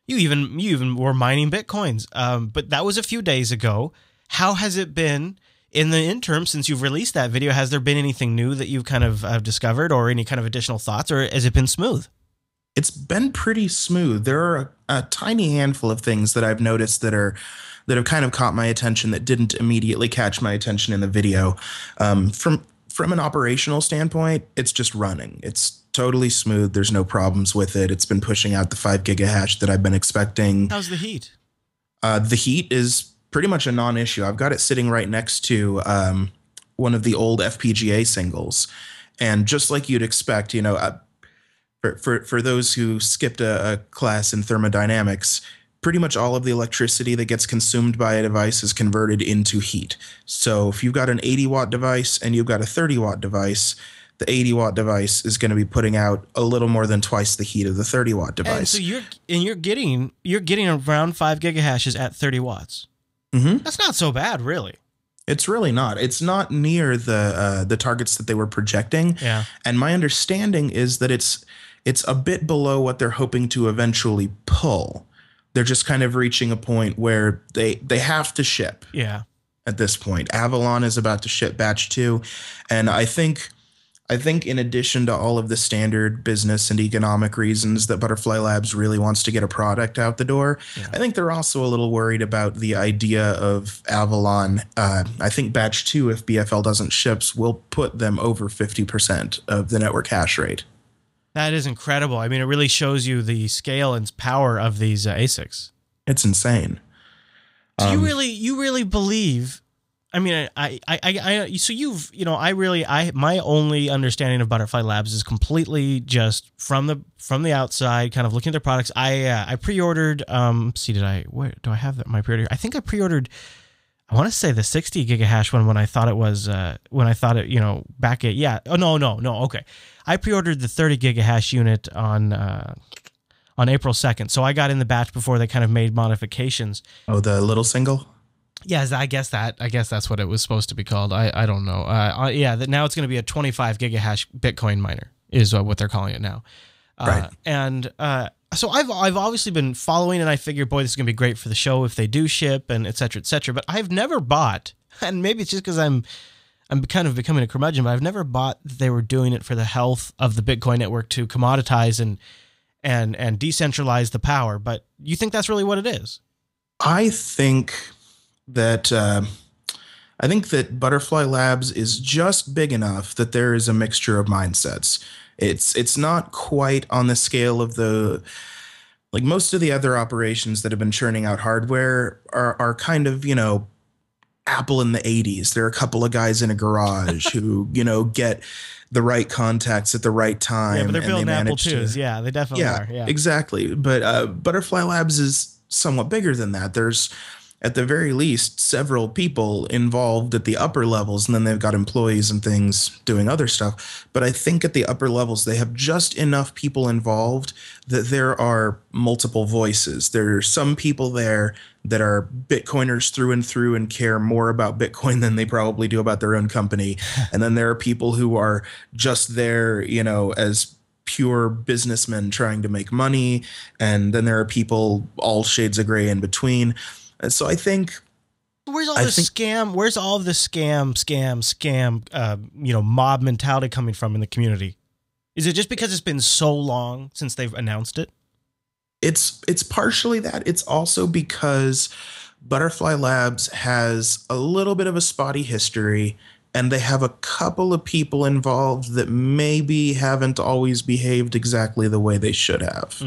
you even were mining Bitcoins. But that was a few days ago. How has it been in the interim since you've released that video? Has there been anything new that you've kind of discovered, or any kind of additional thoughts, or has it been smooth? It's been pretty smooth. There are a tiny handful of things that I've noticed that have kind of caught my attention that didn't immediately catch my attention in the video. From an operational standpoint, it's just running. It's totally smooth. There's no problems with it. It's been pushing out the 5 gigahash that I've been expecting. How's the heat? The heat is pretty much a non-issue. I've got it sitting right next to one of the old FPGA singles. And just like you'd expect, you know, for those who skipped a class in thermodynamics, pretty much all of the electricity that gets consumed by a device is converted into heat. So if you've got an 80-watt device and you've got a 30-watt device, the 80-watt device is going to be putting out a little more than twice the heat of the 30-watt device. And so you're getting around 5 gigahashes at 30 watts. Mm-hmm. That's not so bad, really. It's really not. It's not near the targets that they were projecting. Yeah. And my understanding is that it's a bit below what they're hoping to eventually pull. They're just kind of reaching a point where they have to ship. Yeah. At this point, Avalon is about to ship batch 2, and I think in addition to all of the standard business and economic reasons that Butterfly Labs really wants to get a product out the door, yeah, I think they're also a little worried about the idea of Avalon. I think batch 2, if BFL doesn't ship, will put them over 50% of the network hash rate. That is incredible. I mean, it really shows you the scale and power of these ASICs. It's insane. So you really believe... I mean, my only understanding of Butterfly Labs is completely just from the outside, kind of looking at their products. I pre-ordered, I think I pre-ordered, I want to say the 60 gigahash one when I thought it was, I pre-ordered the 30 gigahash unit on April 2nd. So I got in the batch before they kind of made modifications. Oh, the little single? Yes, I guess that's what it was supposed to be called. I don't know. Now it's going to be a 25 gigahash Bitcoin miner is what they're calling it now. Right. And so I've obviously been following, and I figure, boy, this is going to be great for the show if they do ship, and et cetera, et cetera. But I've never bought, and maybe it's just because I'm kind of becoming a curmudgeon, but I've never bought that they were doing it for the health of the Bitcoin network to commoditize and decentralize the power. But you think that's really what it is? I think that Butterfly Labs is just big enough that there is a mixture of mindsets. It's not quite on the scale of the, like most of the other operations that have been churning out hardware are kind of, you know, Apple in the 80s. There are a couple of guys in a garage who, you know, get the right contacts at the right time. Yeah, but they're building Apple IIs. Yeah, they definitely are. Yeah, exactly. But Butterfly Labs is somewhat bigger than that. There's, at the very least, several people involved at the upper levels, and then they've got employees and things doing other stuff. But I think at the upper levels, they have just enough people involved that there are multiple voices. There are some people there that are Bitcoiners through and care more about Bitcoin than they probably do about their own company. And then there are people who are just there, you know, as pure businessmen trying to make money, and then there are people all shades of gray in between. And so I think where's all the scam mob mentality coming from in the community? Is it just because it's been so long since they've announced it? It's partially that. It's also because Butterfly Labs has a little bit of a spotty history, and they have a couple of people involved that maybe haven't always behaved exactly the way they should have.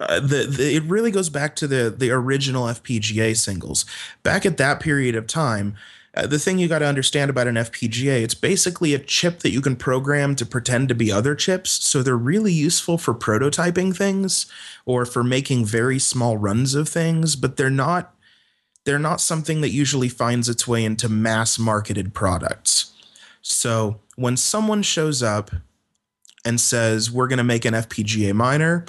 It really goes back to the original FPGA singles. Back at that period of time, the thing you got to understand about an FPGA, it's basically a chip that you can program to pretend to be other chips. So they're really useful for prototyping things or for making very small runs of things, but they're not something that usually finds its way into mass marketed products. So when someone shows up and says, we're going to make an FPGA miner,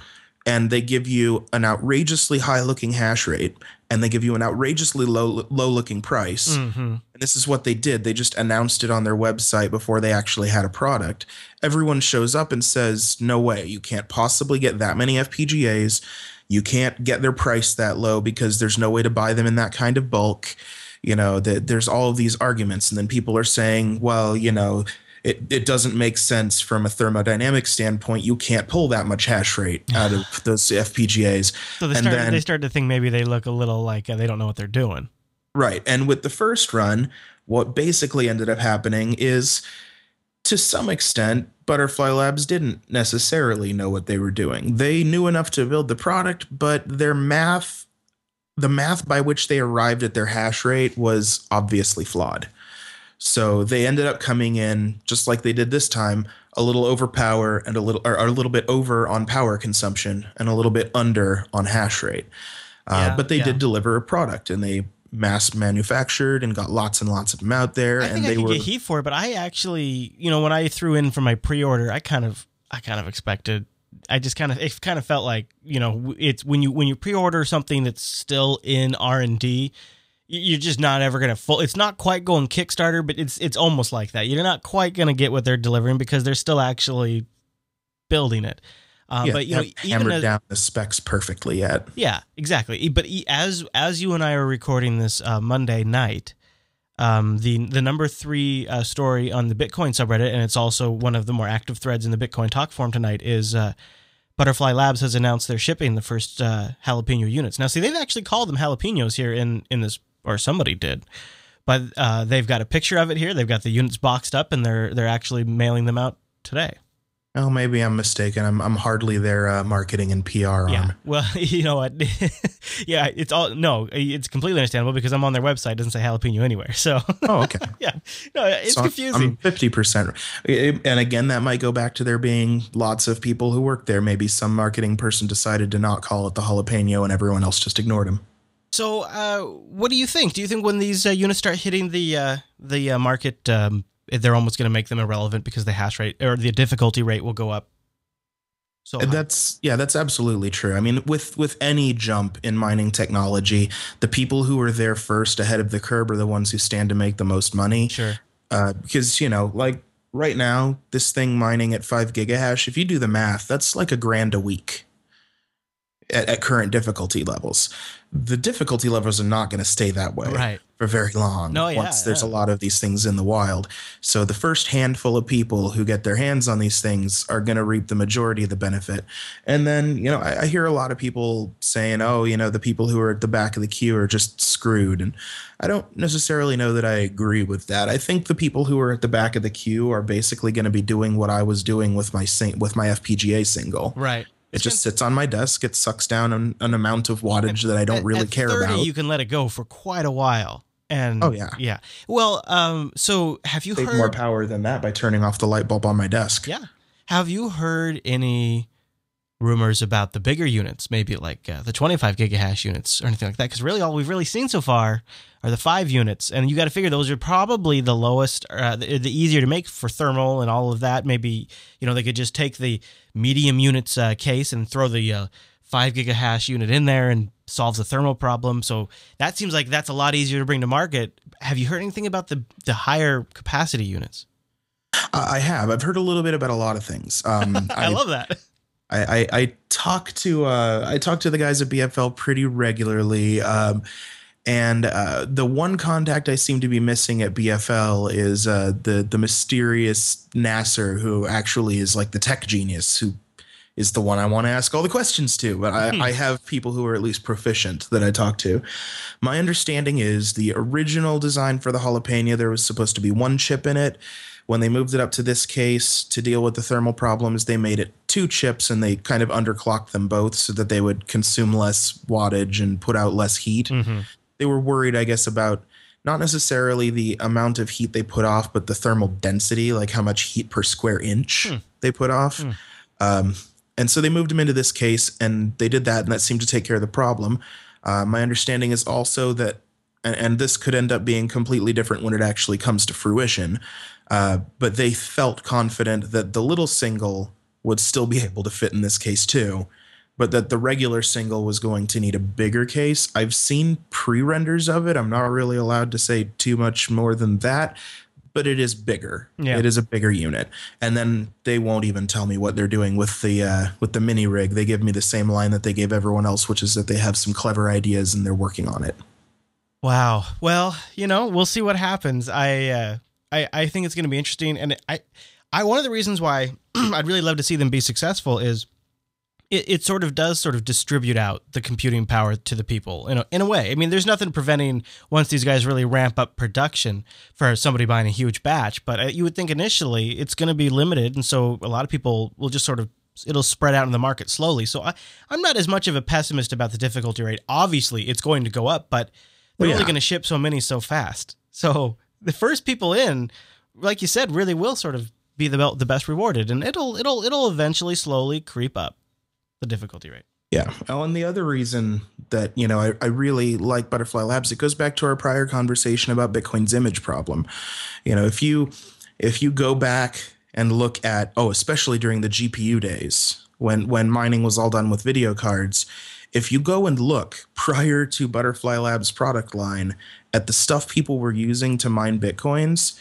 and they give you an outrageously high looking hash rate, and they give you an outrageously low looking price. Mm-hmm. And this is what they did. They just announced it on their website before they actually had a product. Everyone shows up and says, no way, you can't possibly get that many FPGAs. You can't get their price that low because there's no way to buy them in that kind of bulk. You know, there's all of these arguments. And then people are saying, well, you know, it doesn't make sense from a thermodynamic standpoint. You can't pull that much hash rate out of those FPGAs. So they start to think maybe they look a little like they don't know what they're doing. Right. And with the first run, what basically ended up happening is, to some extent, Butterfly Labs didn't necessarily know what they were doing. They knew enough to build the product, but the math by which they arrived at their hash rate was obviously flawed. So they ended up coming in, just like they did this time, a little over power and a little bit over on power consumption and a little bit under on hash rate. But they did deliver a product, and they mass manufactured and got lots and lots of them out there. I think I could get heat for it, but I actually, you know, when I threw in for my pre-order, I kind of expected. It kind of felt like, you know, it's when you pre-order something that's still in R&D. You're just not ever going to it's not quite going Kickstarter, but it's almost like that. You're not quite going to get what they're delivering because they're still actually building it. But you know, hammered down the specs perfectly yet. Yeah, exactly. But as you and I are recording this Monday night, the number 3 story on the Bitcoin subreddit, and it's also one of the more active threads in the Bitcoin talk forum tonight, is Butterfly Labs has announced they're shipping the first jalapeno units. Now, see, they've actually called them jalapenos here in this. Or somebody did, but they've got a picture of it here. They've got the units boxed up, and they're actually mailing them out today. Oh, maybe I'm mistaken. I'm hardly their marketing and PR arm. Yeah. Well, you know what? Yeah, it's completely understandable because I'm on their website. It doesn't say jalapeno anywhere. So. Oh, okay. Yeah. No, it's so confusing. I'm 50%. And again, that might go back to there being lots of people who work there. Maybe some marketing person decided to not call it the jalapeno, and everyone else just ignored him. So, what do you think? Do you think when these units start hitting the market, they're almost going to make them irrelevant because the hash rate or the difficulty rate will go up? So that's absolutely true. I mean, with any jump in mining technology, the people who are there first ahead of the curve are the ones who stand to make the most money. Sure, because you know, like right now, this thing mining at 5 gigahash. If you do the math, that's like $1,000 a week. At current difficulty levels. The difficulty levels are not going to stay that way for very long. There's a lot of these things in the wild. So the first handful of people who get their hands on these things are going to reap the majority of the benefit. And then, you know, I hear a lot of people saying, oh, you know, the people who are at the back of the queue are just screwed. And I don't necessarily know that I agree with that. I think the people who are at the back of the queue are basically going to be doing what I was doing with my FPGA single. Right. It just sits on my desk. It sucks down an amount of wattage that I don't really care about. You can let it go for quite a while. And yeah. Well, so have you heard more power than that by turning off the light bulb on my desk? Yeah. Have you heard any rumors about the bigger units, maybe like the 25 gigahash units or anything like that? Because really, all we've really seen so far are the 5 units, and you got to figure those are probably the lowest, the easier to make for thermal and all of that. Maybe, you know, they could just take the medium units case and throw the 5 gigahash unit in there and solves the thermal problem. So that seems like that's a lot easier to bring to market. Have you heard anything about the higher capacity units? I have. I've heard a little bit about a lot of things. I love that. I talk to the guys at BFL pretty regularly. And the one contact I seem to be missing at BFL is the mysterious Nasser, who actually is like the tech genius, who is the one I want to ask all the questions to. But I have people who are at least proficient that I talk to. My understanding is the original design for the Jalapeno, there was supposed to be one chip in it. When they moved it up to this case to deal with the thermal problems, they made it two chips, and they kind of underclocked them both so that they would consume less wattage and put out less heat. Mm-hmm. They were worried, I guess, about not necessarily the amount of heat they put off, but the thermal density, like how much heat per square inch they put off. And so they moved them into this case, and they did that, and that seemed to take care of the problem. My understanding is also that, and this could end up being completely different when it actually comes to fruition, but they felt confident that the little single would still be able to fit in this case too, but that the regular single was going to need a bigger case. I've seen pre-renders of it. I'm not really allowed to say too much more than that, but it is bigger. Yeah. It is a bigger unit. And then they won't even tell me what they're doing with the mini rig. They give me the same line that they gave everyone else, which is that they have some clever ideas and they're working on it. Wow. Well, you know, we'll see what happens. I think it's going to be interesting. And I one of the reasons why I'd really love to see them be successful is it sort of does sort of distribute out the computing power to the people, you know, in a way. I mean, there's nothing preventing, once these guys really ramp up production, for somebody buying a huge batch. But you would think initially it's going to be limited. And so a lot of people will just sort of, it'll spread out in the market slowly. So I'm not as much of a pessimist about the difficulty rate. Obviously, it's going to go up, but they're only going to ship so many so fast. So the first people in, like you said, really will sort of be the best rewarded. And it'll eventually slowly creep up the difficulty rate. Yeah. Oh, and the other reason that, you know, I really like Butterfly Labs, it goes back to our prior conversation about Bitcoin's image problem. You know, if you go back and look at, especially during the GPU days when mining was all done with video cards, if you go and look prior to Butterfly Labs product line at the stuff people were using to mine Bitcoins,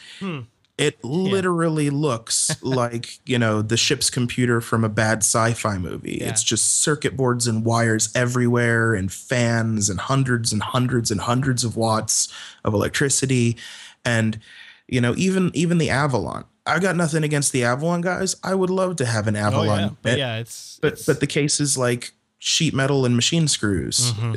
it literally looks like, you know, the ship's computer from a bad sci-fi movie. Yeah. It's just circuit boards and wires everywhere and fans and hundreds and hundreds and hundreds of watts of electricity. And, you know, even the Avalon. I've got nothing against the Avalon guys. I would love to have an Avalon. Oh, yeah. But the case is like sheet metal and machine screws. Mm-hmm.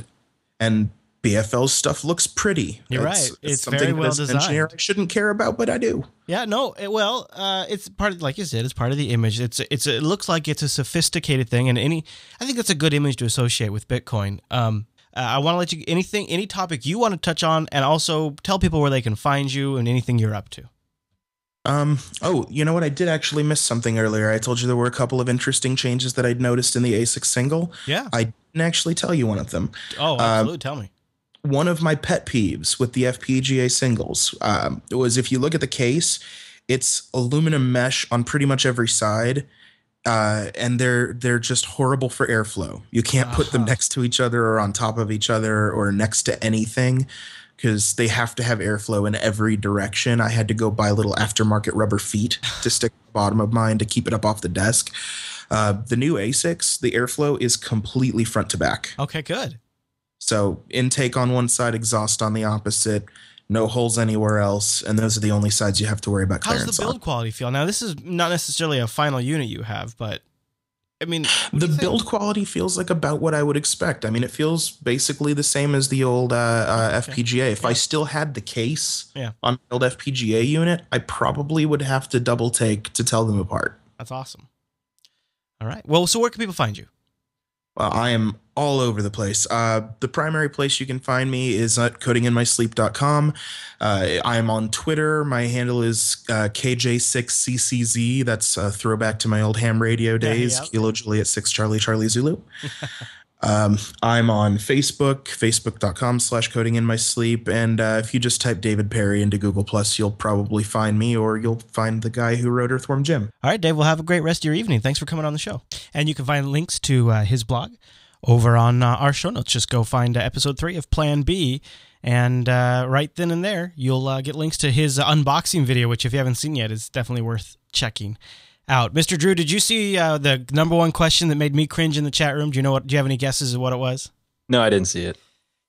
And BFL's stuff looks pretty. You're right. It's something very well designed. An engineer I shouldn't care about, but I do. Yeah, no. Well, it's part of, like you said, it's part of the image. It looks like it's a sophisticated thing, and I think that's a good image to associate with Bitcoin. I want to let you any topic you want to touch on, and also tell people where they can find you and anything you're up to. You know what? I did actually miss something earlier. I told you there were a couple of interesting changes that I'd noticed in the ASIC single. Yeah. I didn't actually tell you one of them. Oh, absolutely. Tell me. One of my pet peeves with the FPGA singles was, if you look at the case, it's aluminum mesh on pretty much every side, and they're just horrible for airflow. You can't put them next to each other or on top of each other or next to anything, because they have to have airflow in every direction. I had to go buy little aftermarket rubber feet to stick at the bottom of mine to keep it up off the desk. The new ASICs, the airflow is completely front to back. Okay, good. So intake on one side, exhaust on the opposite, no holes anywhere else. And those are the only sides you have to worry about clearance on. How's the build quality feel? Now, this is not necessarily a final unit you have, but I mean, the build quality feels like about what I would expect. I mean, it feels basically the same as the old FPGA. If I still had the case on the old FPGA unit, I probably would have to double take to tell them apart. That's awesome. All right. Well, so where can people find you? Well, I am all over the place. The primary place you can find me is at codinginmysleep.com. I am on Twitter. My handle is KJ6CCZ. That's a throwback to my old ham radio days. Yeah. Kilo Juliet 6 Charlie Charlie Zulu. I'm on Facebook, facebook.com/codinginmysleep. And if you just type David Perry into Google+, you'll probably find me, or you'll find the guy who wrote Earthworm Jim. All right, Dave, well, have a great rest of your evening. Thanks for coming on the show. And you can find links to his blog over on our show notes. Just go find episode 3 of Plan B And right then and there, you'll get links to his unboxing video, which if you haven't seen yet, is definitely worth checking out. Mr. Drew, did you see the number one question that made me cringe in the chat room? Do you have any guesses of what it was? No, I didn't see it.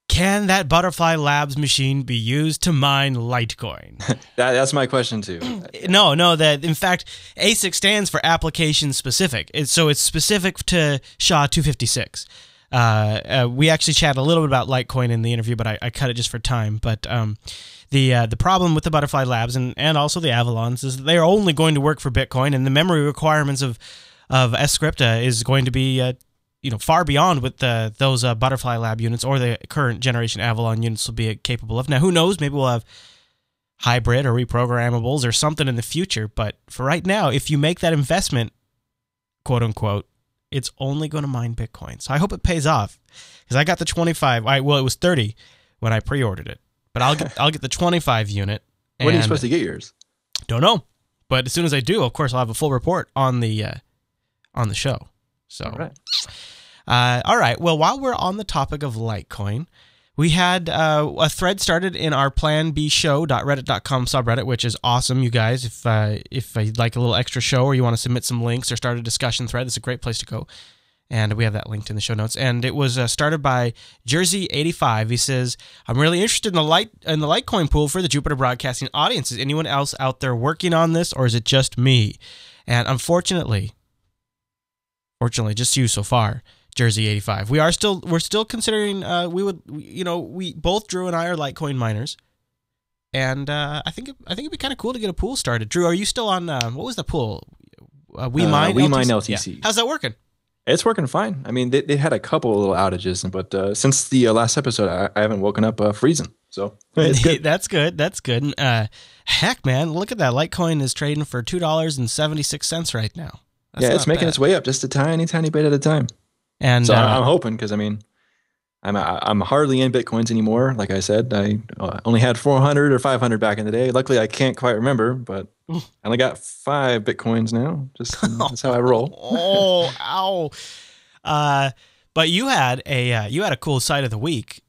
Can that Butterfly Labs machine be used to mine Litecoin? That's my question too. No. That in fact, ASIC stands for application specific. It's specific to SHA-256. We actually chat a little bit about Litecoin in the interview, but I cut it just for time. But the problem with the Butterfly Labs and also the Avalons is that they are only going to work for Bitcoin, and the memory requirements of Scripta is going to be far beyond what those Butterfly Lab units or the current generation Avalon units will be capable of. Now, who knows? Maybe we'll have hybrid or reprogrammables or something in the future. But for right now, if you make that investment, quote unquote, it's only going to mine Bitcoin. So I hope it pays off, because I got the 25. Well, it was 30 when I pre-ordered it, but I'll get the 25 unit. When are you supposed to get yours? Don't know, but as soon as I do, of course, I'll have a full report on the show. So. All right. All right. Well, while we're on the topic of Litecoin, we had a thread started in our Plan B show.reddit.com subreddit, which is awesome, you guys. If you'd like a little extra show or you want to submit some links or start a discussion thread, it's a great place to go. And we have that linked in the show notes. And it was started by Jersey85. He says, I'm really interested in the Litecoin pool for the Jupiter Broadcasting audience. Is anyone else out there working on this, or is it just me? And fortunately, just you so far, Jersey85. We're still considering. Both Drew and I are Litecoin miners, and I think it'd be kind of cool to get a pool started. Drew, are you still on? What was the pool? We mine LTC. Yeah. How's that working? It's working fine. I mean, they had a couple of little outages, but since the last episode, I haven't woken up freezing. So it's good. That's good. Heck, man, look at that! Litecoin is trading for $2.76 right now. That's it's making its way up just a tiny, tiny bit at a time. And so I'm hoping, because I mean, I'm hardly in Bitcoins anymore. Like I said, I only had 400 or 500 back in the day. Luckily, I can't quite remember, but I only got 5 Bitcoins now. Just that's how I roll. Oh, ow! But you had a cool site of the week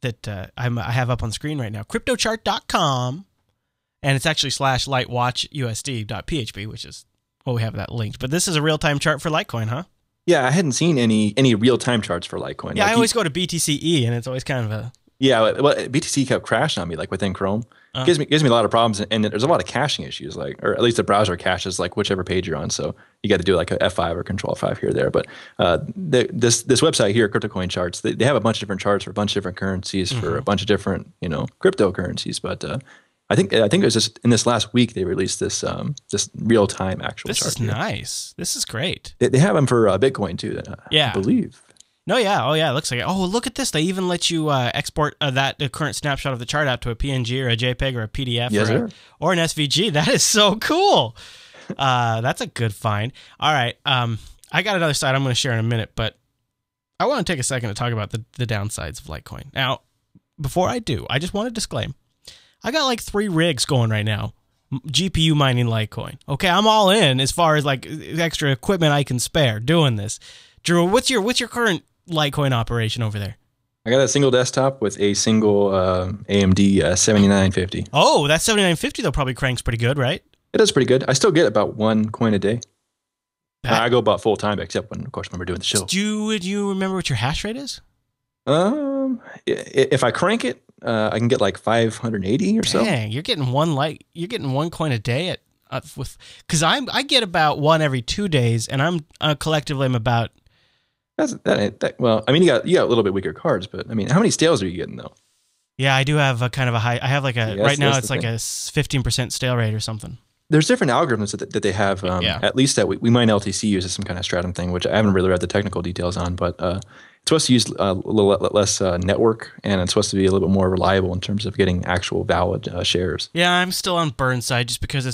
that I have up on screen right now. Cryptochart.com, and it's actually /lightwatchusd.php, which is. Well, we have that linked, but this is a real-time chart for Litecoin, huh? Yeah, I hadn't seen any real-time charts for Litecoin. Yeah, like I always go to BTCE, and it's always kind of a... Yeah, well, BTC kept crashing on me, like within Chrome. It gives me a lot of problems, and there's a lot of caching issues, like, or at least the browser caches, like whichever page you're on, so you got to do like a F5 or Control F5 here or there, but this website here, CryptoCoin Charts, they have a bunch of different charts for a bunch of different currencies, for a bunch of different, cryptocurrencies, but... I think it was just in this last week they released this this real time actual chart. This is nice. This is great. They have them for Bitcoin too. Yeah, I believe. No, yeah, oh yeah, it looks like it. Oh, look at this. They even let you export the current snapshot of the chart out to a PNG or a JPEG or a PDF or an SVG. That is so cool. That's a good find. All right, I got another side I'm going to share in a minute, but I want to take a second to talk about the downsides of Litecoin. Now, before I do, I just want to disclaim. I got like 3 rigs going right now, GPU mining Litecoin. Okay, I'm all in as far as like extra equipment I can spare doing this. Drew, what's your current Litecoin operation over there? I got a single desktop with a single AMD 7950. Oh, that 7950 though probably cranks pretty good, right? It is pretty good. I still get about 1 coin a day. I go about full time, except when, of course, when we're doing the show. Do you remember what your hash rate is? If I crank it. I can get like 580 or so. Dang, you're getting one coin a day at because I get about 1 every 2 days, and I'm collectively I'm about. Well, I mean you got a little bit weaker cards, but I mean how many stales are you getting though? Yeah, I do have a kind of a high. I have like a right now it's like a 15% stale rate or something. There's different algorithms that they have. At least that we mine LTC uses some kind of stratum thing, which I haven't really read the technical details on, but. It's supposed to use a little less network, and it's supposed to be a little bit more reliable in terms of getting actual valid shares. Yeah, I'm still on Burnside just because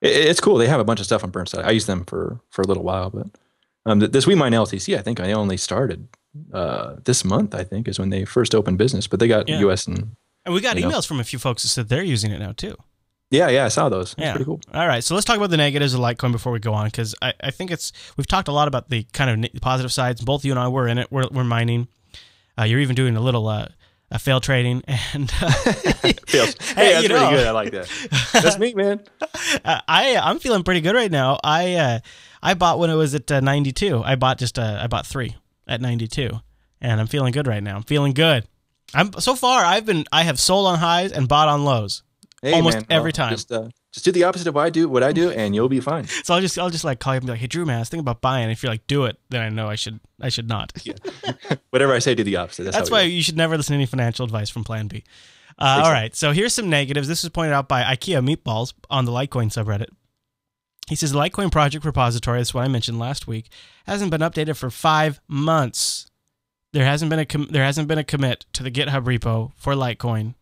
it's cool. They have a bunch of stuff on Burnside. I used them for a little while, but this WeMine LTC, I think I only started this month. I think is when they first opened business, but they got US and we got emails from a few folks that said they're using it now too. Yeah, I saw those. That's pretty cool. All right, so let's talk about the negatives of Litecoin before we go on, because I think we've talked a lot about the kind of positive sides. Both you and I were in it. We're mining. You're even doing a little fail trading, and hey, that's pretty good. I like that. That's neat, man. I'm feeling pretty good right now. I bought when it was at 92. I bought 3 at 92, and I'm feeling good right now. I'm feeling good. So far I have sold on highs and bought on lows almost every time. Just do the opposite of what I do, and you'll be fine. So I'll just like call you up and be like, hey Drew, man, I was thinking about buying. If you're like, do it, then I know I should not. Yeah. Whatever I say, do the opposite. That's why you should never listen to any financial advice from Plan B. Exactly. All right, so here's some negatives. This was pointed out by IKEA Meatballs on the Litecoin subreddit. He says the Litecoin project repository, that's what I mentioned last week, hasn't been updated for 5 months. There hasn't been a commit to the GitHub repo for Litecoin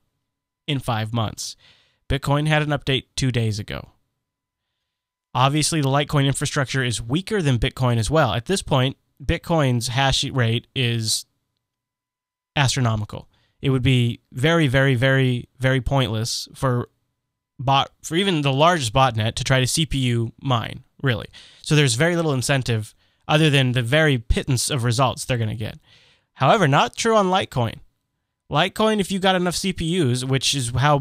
in 5 months. Bitcoin had an update 2 days ago. Obviously, the Litecoin infrastructure is weaker than Bitcoin as well. At this point, Bitcoin's hash rate is astronomical. It would be very, very, very, very pointless for even the largest botnet to try to CPU mine, really. So there's very little incentive other than the very pittance of results they're going to get. However, not true on Litecoin. Litecoin, if you got enough CPUs, which is what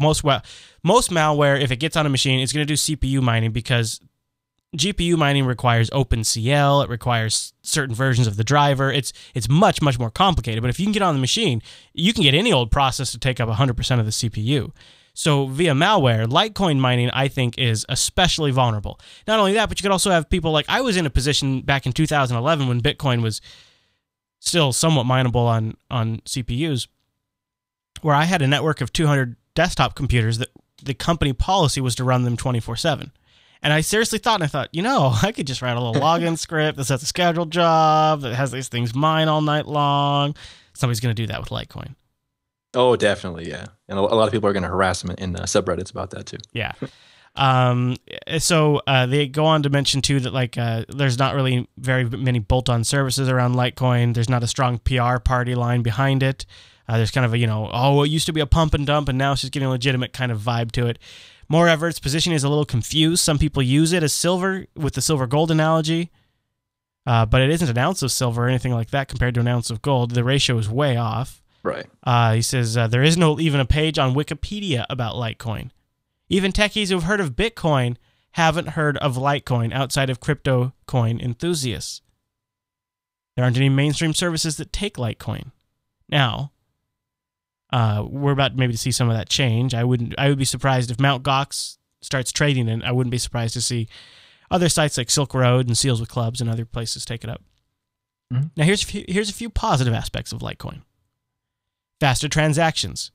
most malware, if it gets on a machine, it's going to do CPU mining, because GPU mining requires OpenCL, it requires certain versions of the driver. It's much, much more complicated. But if you can get on the machine, you can get any old process to take up 100% of the CPU. So via malware, Litecoin mining, I think, is especially vulnerable. Not only that, but you could also have people like, I was in a position back in 2011 when Bitcoin was still somewhat mineable on CPUs, where I had a network of 200 desktop computers that the company policy was to run them 24/7. And I seriously thought, I could just write a little login script that sets a scheduled job that has these things mine all night long. Somebody's going to do that with Litecoin. Oh, definitely, yeah. And a lot of people are going to harass them in subreddits about that, too. Yeah. So they go on to mention too that there's not really very many bolt-on services around Litecoin. There's not a strong PR party line behind it. There's kind of a it used to be a pump and dump, and now it's just getting a legitimate kind of vibe to it. Moreover, its position is a little confused. Some people use it as silver with the silver gold analogy, but it isn't an ounce of silver or anything like that compared to an ounce of gold. The ratio is way off. Right. He says there is no even a page on Wikipedia about Litecoin. Even techies who've heard of Bitcoin haven't heard of Litecoin outside of crypto coin enthusiasts. There aren't any mainstream services that take Litecoin. Now, we're about maybe to see some of that change. I would be surprised if Mount Gox starts trading it. I wouldn't be surprised to see other sites like Silk Road and Seals with Clubs and other places take it up. Mm-hmm. Now, here's a few positive aspects of Litecoin. Faster transactions.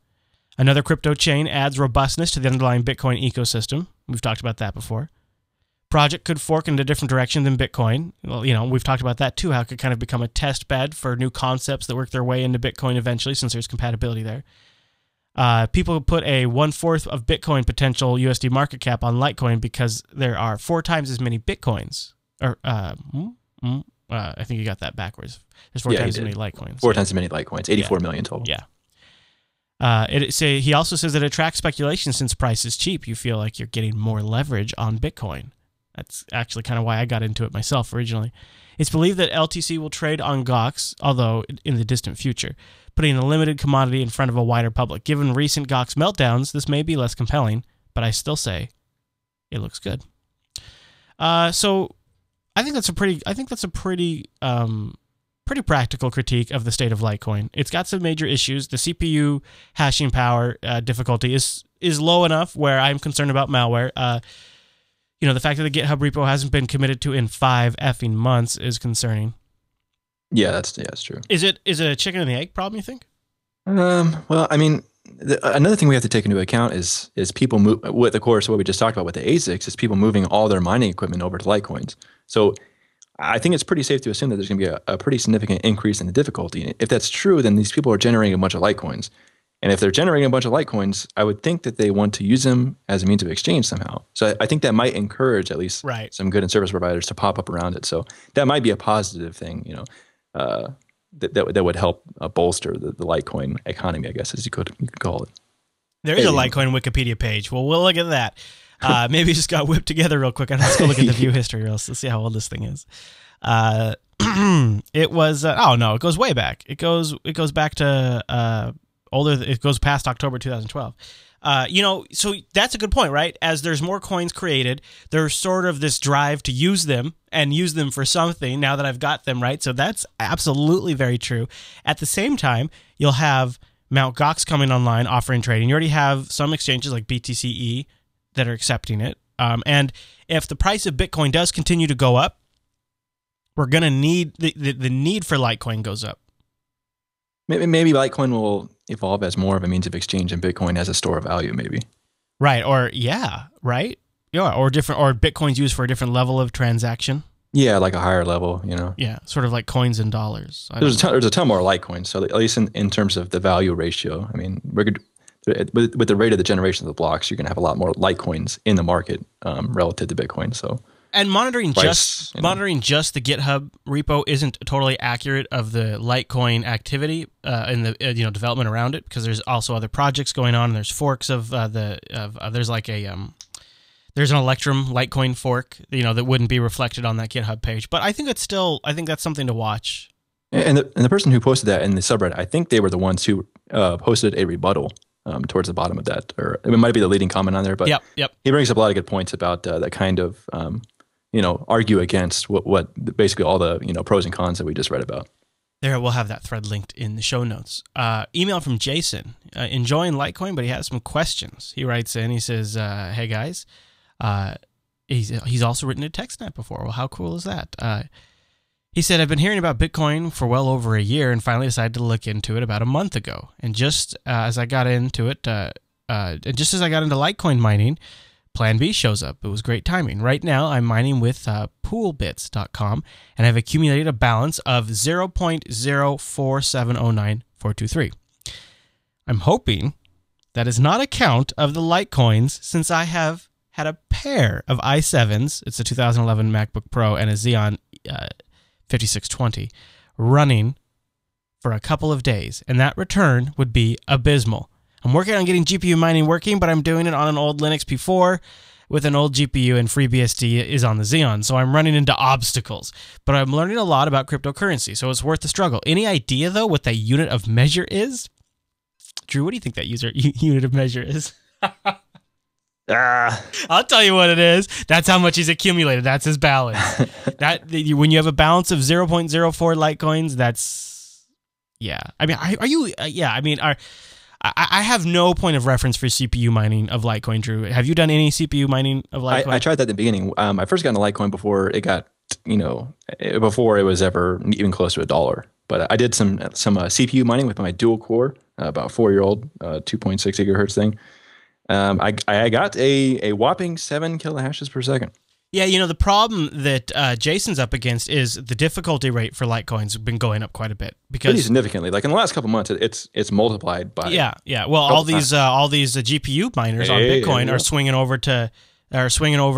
Another crypto chain adds robustness to the underlying Bitcoin ecosystem. We've talked about that before. Project could fork in a different direction than Bitcoin. Well, we've talked about that too, how it could kind of become a test bed for new concepts that work their way into Bitcoin eventually, since there's compatibility there. People put a 1/4 of Bitcoin potential USD market cap on Litecoin because there are 4 times as many Bitcoins. I think you got that backwards. There's 4 times as many Litecoins. 4 times as many Litecoins, 84 million total. Yeah. He also says that it attracts speculation since price is cheap. You feel like you're getting more leverage on Bitcoin. That's actually kind of why I got into it myself originally. It's believed that LTC will trade on Gox, although in the distant future, putting a limited commodity in front of a wider public. Given recent Gox meltdowns, this may be less compelling, but I still say it looks good. So I think that's a pretty. Pretty practical critique of the state of Litecoin. It's got some major issues. The CPU hashing power difficulty is low enough where I'm concerned about malware. The fact that the GitHub repo hasn't been committed to in 5 effing months is concerning. Yeah, that's true. Is it a chicken and the egg problem, you think? Well, I mean, another thing we have to take into account is people move. With, of course, what we just talked about with the ASICs is people moving all their mining equipment over to Litecoins. So I think it's pretty safe to assume that there's going to be a pretty significant increase in the difficulty. And if that's true, then these people are generating a bunch of Litecoins. And if they're generating a bunch of Litecoins, I would think that they want to use them as a means of exchange somehow. So I think that might encourage at least some good and service providers to pop up around it. So that might be a positive thing, that would help bolster the Litecoin economy, I guess, as you could call it. There is a Litecoin Wikipedia page. Well, we'll look at that. Maybe it just got whipped together real quick. Let's go look at the view history, or else let's see how old this thing is. It was oh no, it goes way back. It goes back to older. It goes past October 2012. You know, so that's a good point, right? As there's more coins created, there's sort of this drive to use them and use them for something now that I've got them, right? So that's absolutely very true. At the same time, you'll have Mount Gox coming online offering trading. You already have some exchanges like BTCE that are accepting it. And if the price of Bitcoin does continue to go up, we're going to need the need for Litecoin goes up. Maybe Litecoin will evolve as more of a means of exchange and Bitcoin as a store of value, maybe. Right. Or yeah. Right. Yeah. Or different. Or Bitcoin's used for a different level of transaction. Yeah, like a higher level. You know. Yeah, sort of like coins and dollars. There's a ton more Litecoin. So at least in terms of the value ratio, I mean, we're good. With the rate of the generation of the blocks, you're going to have a lot more Litecoins in the market relative to Bitcoin. So. And monitoring just the GitHub repo isn't totally accurate of the Litecoin activity and the development around it, because there's also other projects going on, and there's forks of there's an Electrum Litecoin fork that wouldn't be reflected on that GitHub page. But I think that's something to watch. And the person who posted that in the subreddit, I think they were the ones who posted a rebuttal. Towards the bottom of that, or it might be the leading comment on there, but yep. He brings up a lot of good points about that kind of, argue against what basically all the pros and cons that we just read about. There, we'll have that thread linked in the show notes. Email from Jason, enjoying Litecoin, but he has some questions. He writes in, he says, "Hey guys," he's also written a text net before. Well, how cool is that? He said, I've been hearing about Bitcoin for well over a year and finally decided to look into it about a month ago. And just as I got into Litecoin mining, Plan B shows up. It was great timing. Right now, I'm mining with poolbits.com, and I've accumulated a balance of 0.04709423. I'm hoping that is not a count of the Litecoins, since I have had a pair of i7s. It's a 2011 MacBook Pro and a Xeon 5620 running for a couple of days, and that return would be abysmal. I'm working on getting GPU mining working, but I'm doing it on an old Linux P4 with an old GPU, and FreeBSD is on the Xeon, so I'm running into obstacles. But I'm learning a lot about cryptocurrency, so it's worth the struggle. Any idea, though, what that unit of measure is? Drew, what do you think that unit of measure is? I'll tell you what it is. That's how much he's accumulated. That's his balance. When you have a balance of 0.04 Litecoins, that's yeah. I mean, are you? Yeah. I mean, I have no point of reference for CPU mining of Litecoin. Drew, have you done any CPU mining of Litecoin? I tried that at the beginning. I first got into Litecoin before it got before it was ever even close to $1. But I did some CPU mining with my dual core, about 4-year-old 2.6 gigahertz thing. I got a whopping 7 kilohashes per second. Yeah, the problem that Jason's up against is the difficulty rate for Litecoin's been going up quite a bit, because pretty significantly. Like in the last couple months, it's multiplied by yeah. Well, all these GPU miners on Bitcoin are swinging over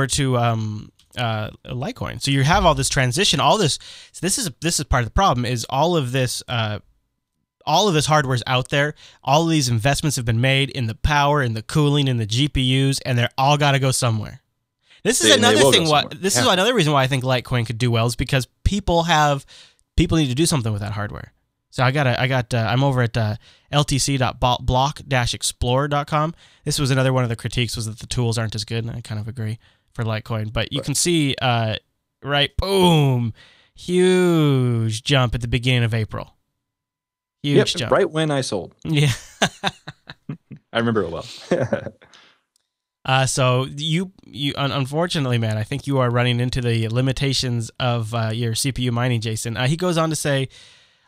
to Litecoin. So you have all this transition. All this. So this is part of the problem. Is all of this. All of this hardware's out there. All of these investments have been made in the power, in the cooling, in the GPUs, and they're all got to go somewhere. This is another reason why I think Litecoin could do well, is because people need to do something with that hardware. So I'm over at ltc.block-explorer.com. This was another one of the critiques, was that the tools aren't as good, and I kind of agree for Litecoin. But you can see, boom, huge jump at the beginning of April. Huge jump. Right when I sold. Yeah. I remember it well. So you unfortunately, man, I think you are running into the limitations of your CPU mining, Jason. He goes on to say,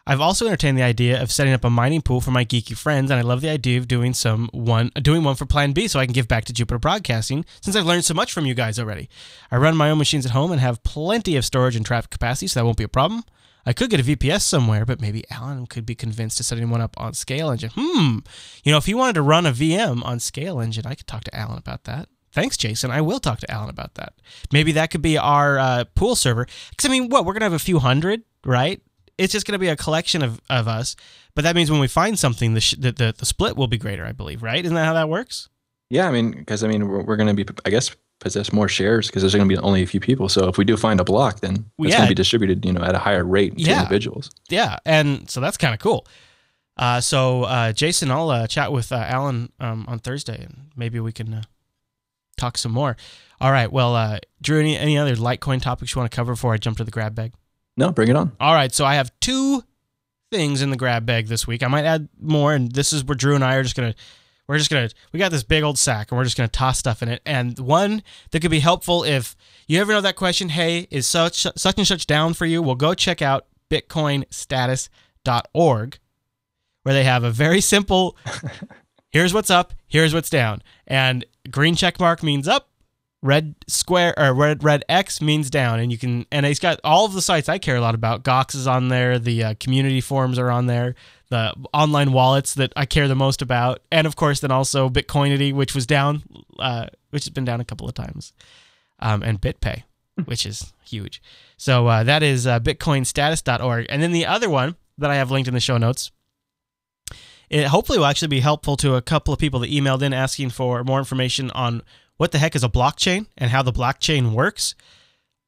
I've also entertained the idea of setting up a mining pool for my geeky friends, and I love the idea of doing one for Plan B so I can give back to Jupiter Broadcasting, since I've learned so much from you guys already. I run my own machines at home and have plenty of storage and traffic capacity, so that won't be a problem. I could get a VPS somewhere, but maybe Alan could be convinced to setting one up on Scale Engine. If he wanted to run a VM on Scale Engine, I could talk to Alan about that. Thanks, Jason. I will talk to Alan about that. Maybe that could be our pool server. Because, I mean, we're going to have a few hundred, right? It's just going to be a collection of us. But that means when we find something, the split will be greater, I believe, right? Isn't that how that works? Yeah, I mean, because, I mean, we're going to be, I guess, possess more shares because there's going to be only a few people. So if we do find a block, then it's going to be distributed, you know, at a higher rate to individuals. Yeah, and so that's kind of cool. So Jason, I'll chat with Alan on Thursday, and maybe we can talk some more. All right. Well, Drew, any other Litecoin topics you want to cover before I jump to the grab bag? No, bring it on. All right. So I have two things in the grab bag this week. I might add more, and this is where Drew and I are just going to. We're just going to, we got this big old sack and we're just going to toss stuff in it. And one that could be helpful if you ever know that question, hey, is such and such down for you? Well, go check out bitcoinstatus.org, where they have a very simple, here's what's up, here's what's down. And green check mark means up, red square or red X means down. And you can, and it's got all of the sites I care a lot about. Gox is on there. The community forums are on there. The online wallets that I care the most about, and of course, then also Bitcoinity, which was down, which has been down a couple of times, and BitPay, which is huge. So that is bitcoinstatus.org. And then the other one that I have linked in the show notes, it hopefully will actually be helpful to a couple of people that emailed in asking for more information on what the heck is a blockchain and how the blockchain works.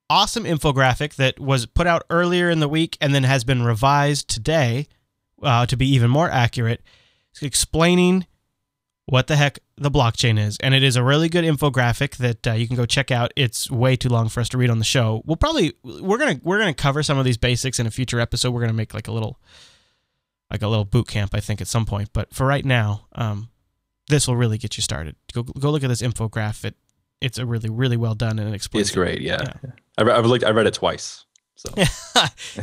Awesome infographic that was put out earlier in the week and then has been revised today to be even more accurate, explaining what the heck the blockchain is. And it is a really good infographic that you can go check out. It's way too long for us to read on the show. We're gonna cover some of these basics in a future episode. We're gonna make like a little boot camp, I think, at some point. But for right now, this will really get you started. Go look at this infographic. It's a really, really well done, and it explains. It's great. Yeah. I read it twice. So.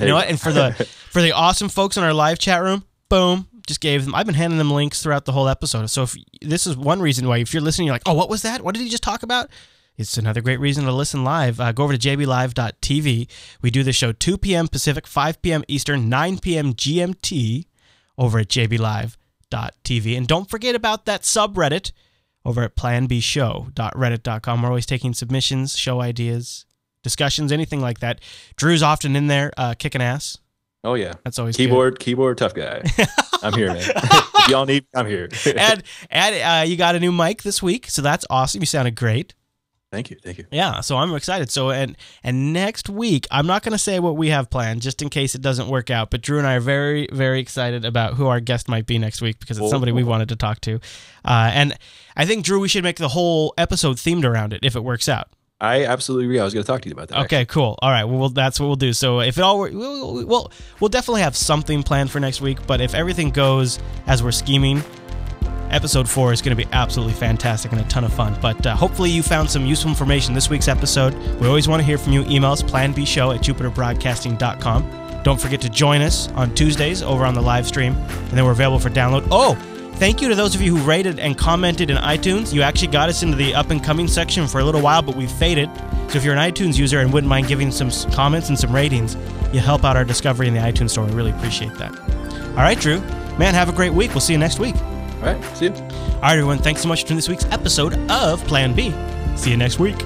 You know what? And for the awesome folks in our live chat room, boom, just gave them. I've been handing them links throughout the whole episode. So if this is one reason why, if you're listening, you're like, oh, what was that? What did he just talk about? It's another great reason to listen live. Go over to jblive.tv. We do the show 2 p.m. Pacific, 5 p.m. Eastern, 9 p.m. GMT over at jblive.tv. And don't forget about that subreddit over at planbshow.reddit.com. We're always taking submissions, show ideas, discussions, anything like that. Drew's often in there kicking ass. Oh yeah, that's always keyboard tough guy. I'm here, man. If y'all need, I'm here. and you got a new mic this week, so that's awesome. You sounded great. Thank you. Yeah, so I'm excited. So and next week, I'm not going to say what we have planned, just in case it doesn't work out. But Drew and I are very, very excited about who our guest might be next week because it's somebody we wanted to talk to. And I think Drew, we should make the whole episode themed around it if it works out. I absolutely agree. I was going to talk to you about that. Okay, actually. Cool. All right. Well, that's what we'll do. So if it all works, we'll definitely have something planned for next week. But if everything goes as we're scheming, episode 4 is going to be absolutely fantastic and a ton of fun. But hopefully you found some useful information this week's episode. We always want to hear from you. Emails, planbshow@jupiterbroadcasting.com. Don't forget to join us on Tuesdays over on the live stream. And then we're available for download. Oh! Thank you to those of you who rated and commented in iTunes. You actually got us into the up-and-coming section for a little while, but we've faded. So if you're an iTunes user and wouldn't mind giving some comments and some ratings, you help out our discovery in the iTunes store. We really appreciate that. All right, Drew. Man, have a great week. We'll see you next week. All right. See you. All right, everyone. Thanks so much for this week's episode of Plan B. See you next week.